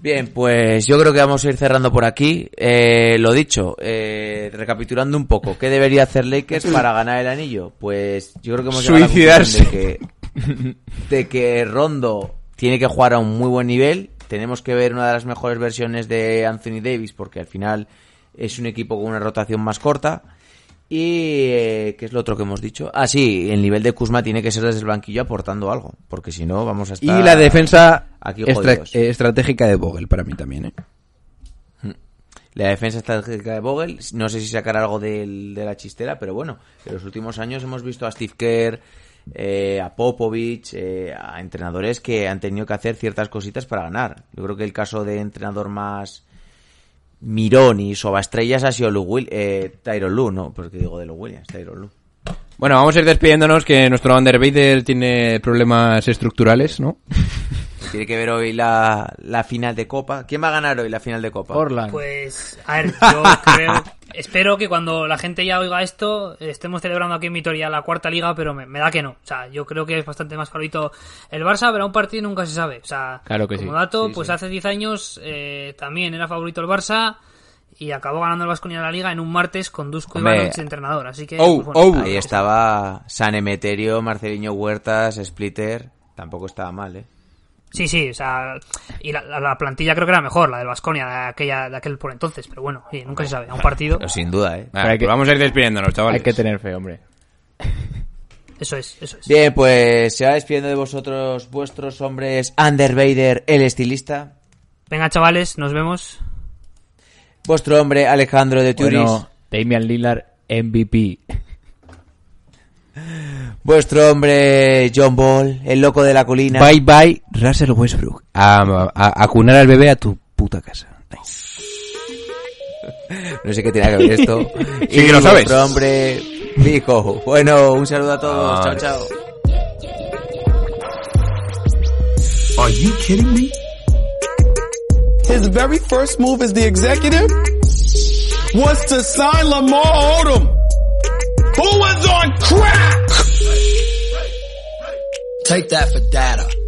Bien, pues yo creo que vamos a ir cerrando por aquí. Lo dicho, recapitulando un poco, ¿qué debería hacer Lakers para ganar el anillo? Pues yo creo que hemos llegado a la conclusión de que Rondo tiene que jugar a un muy buen nivel. Tenemos que ver una de las mejores versiones de Anthony Davis, porque al final es un equipo con una rotación más corta. Y ¿qué es lo otro que hemos dicho? El nivel de Kuzma tiene que ser desde el banquillo aportando algo, porque si no vamos a estar... Y la defensa aquí estratégica de Vogel para mí también, ¿eh? La defensa estratégica de Vogel, no sé si sacar algo de la chistera, pero bueno, en los últimos años hemos visto a Steve Kerr, a Popovich, a entrenadores que han tenido que hacer ciertas cositas para ganar. Yo creo que el caso de entrenador más... Mirón y Sobaestrellas ha sido Tyronn Lue, ¿no? Porque digo de Lou Williams, Tyronn Lue. Bueno, vamos a ir despidiéndonos, que nuestro Undervader tiene problemas estructurales, ¿no? Tiene que ver hoy la final de Copa. ¿Quién va a ganar hoy la final de Copa? Portland. Pues, a ver, yo creo... Espero que cuando la gente ya oiga esto estemos celebrando aquí en Vitoria la cuarta liga, pero me da que no. O sea, yo creo que es bastante más favorito el Barça, pero a un partido nunca se sabe. O sea, claro que como dato, pues hace 10 años también era favorito el Barça y acabó ganando el Baskonia la liga en un martes con Dusko Ivanovic entrenador. Así que ahí estaba San Emeterio, Marceliño Huertas, Splitter, tampoco estaba mal, ¿eh? Sí, o sea, y la plantilla creo que era mejor, la del Baskonia, de aquel por entonces, pero bueno, nunca se sabe, a un partido... Pero sin duda, ¿eh? Vale, vamos a ir despidiéndonos, chavales. Hay que tener fe, hombre. Eso es. Bien, pues se va despidiendo de vosotros, vuestros hombres, Undervader, el estilista. Venga, chavales, nos vemos. Vuestro hombre, Alejandro de Turis. Bueno, Damian Lillard, MVP. Vuestro hombre John Ball, el loco de la colina. Bye bye Russell Westbrook. A cunar al bebé a tu puta casa. No sé qué tiene que ver esto. Sí, y que lo sabes. Vuestro hombre Vico. Bueno, un saludo a todos. Chao. Are you kidding me? His very first move as the executive was to sign Lamar Odom, who was on crack! Take that for data.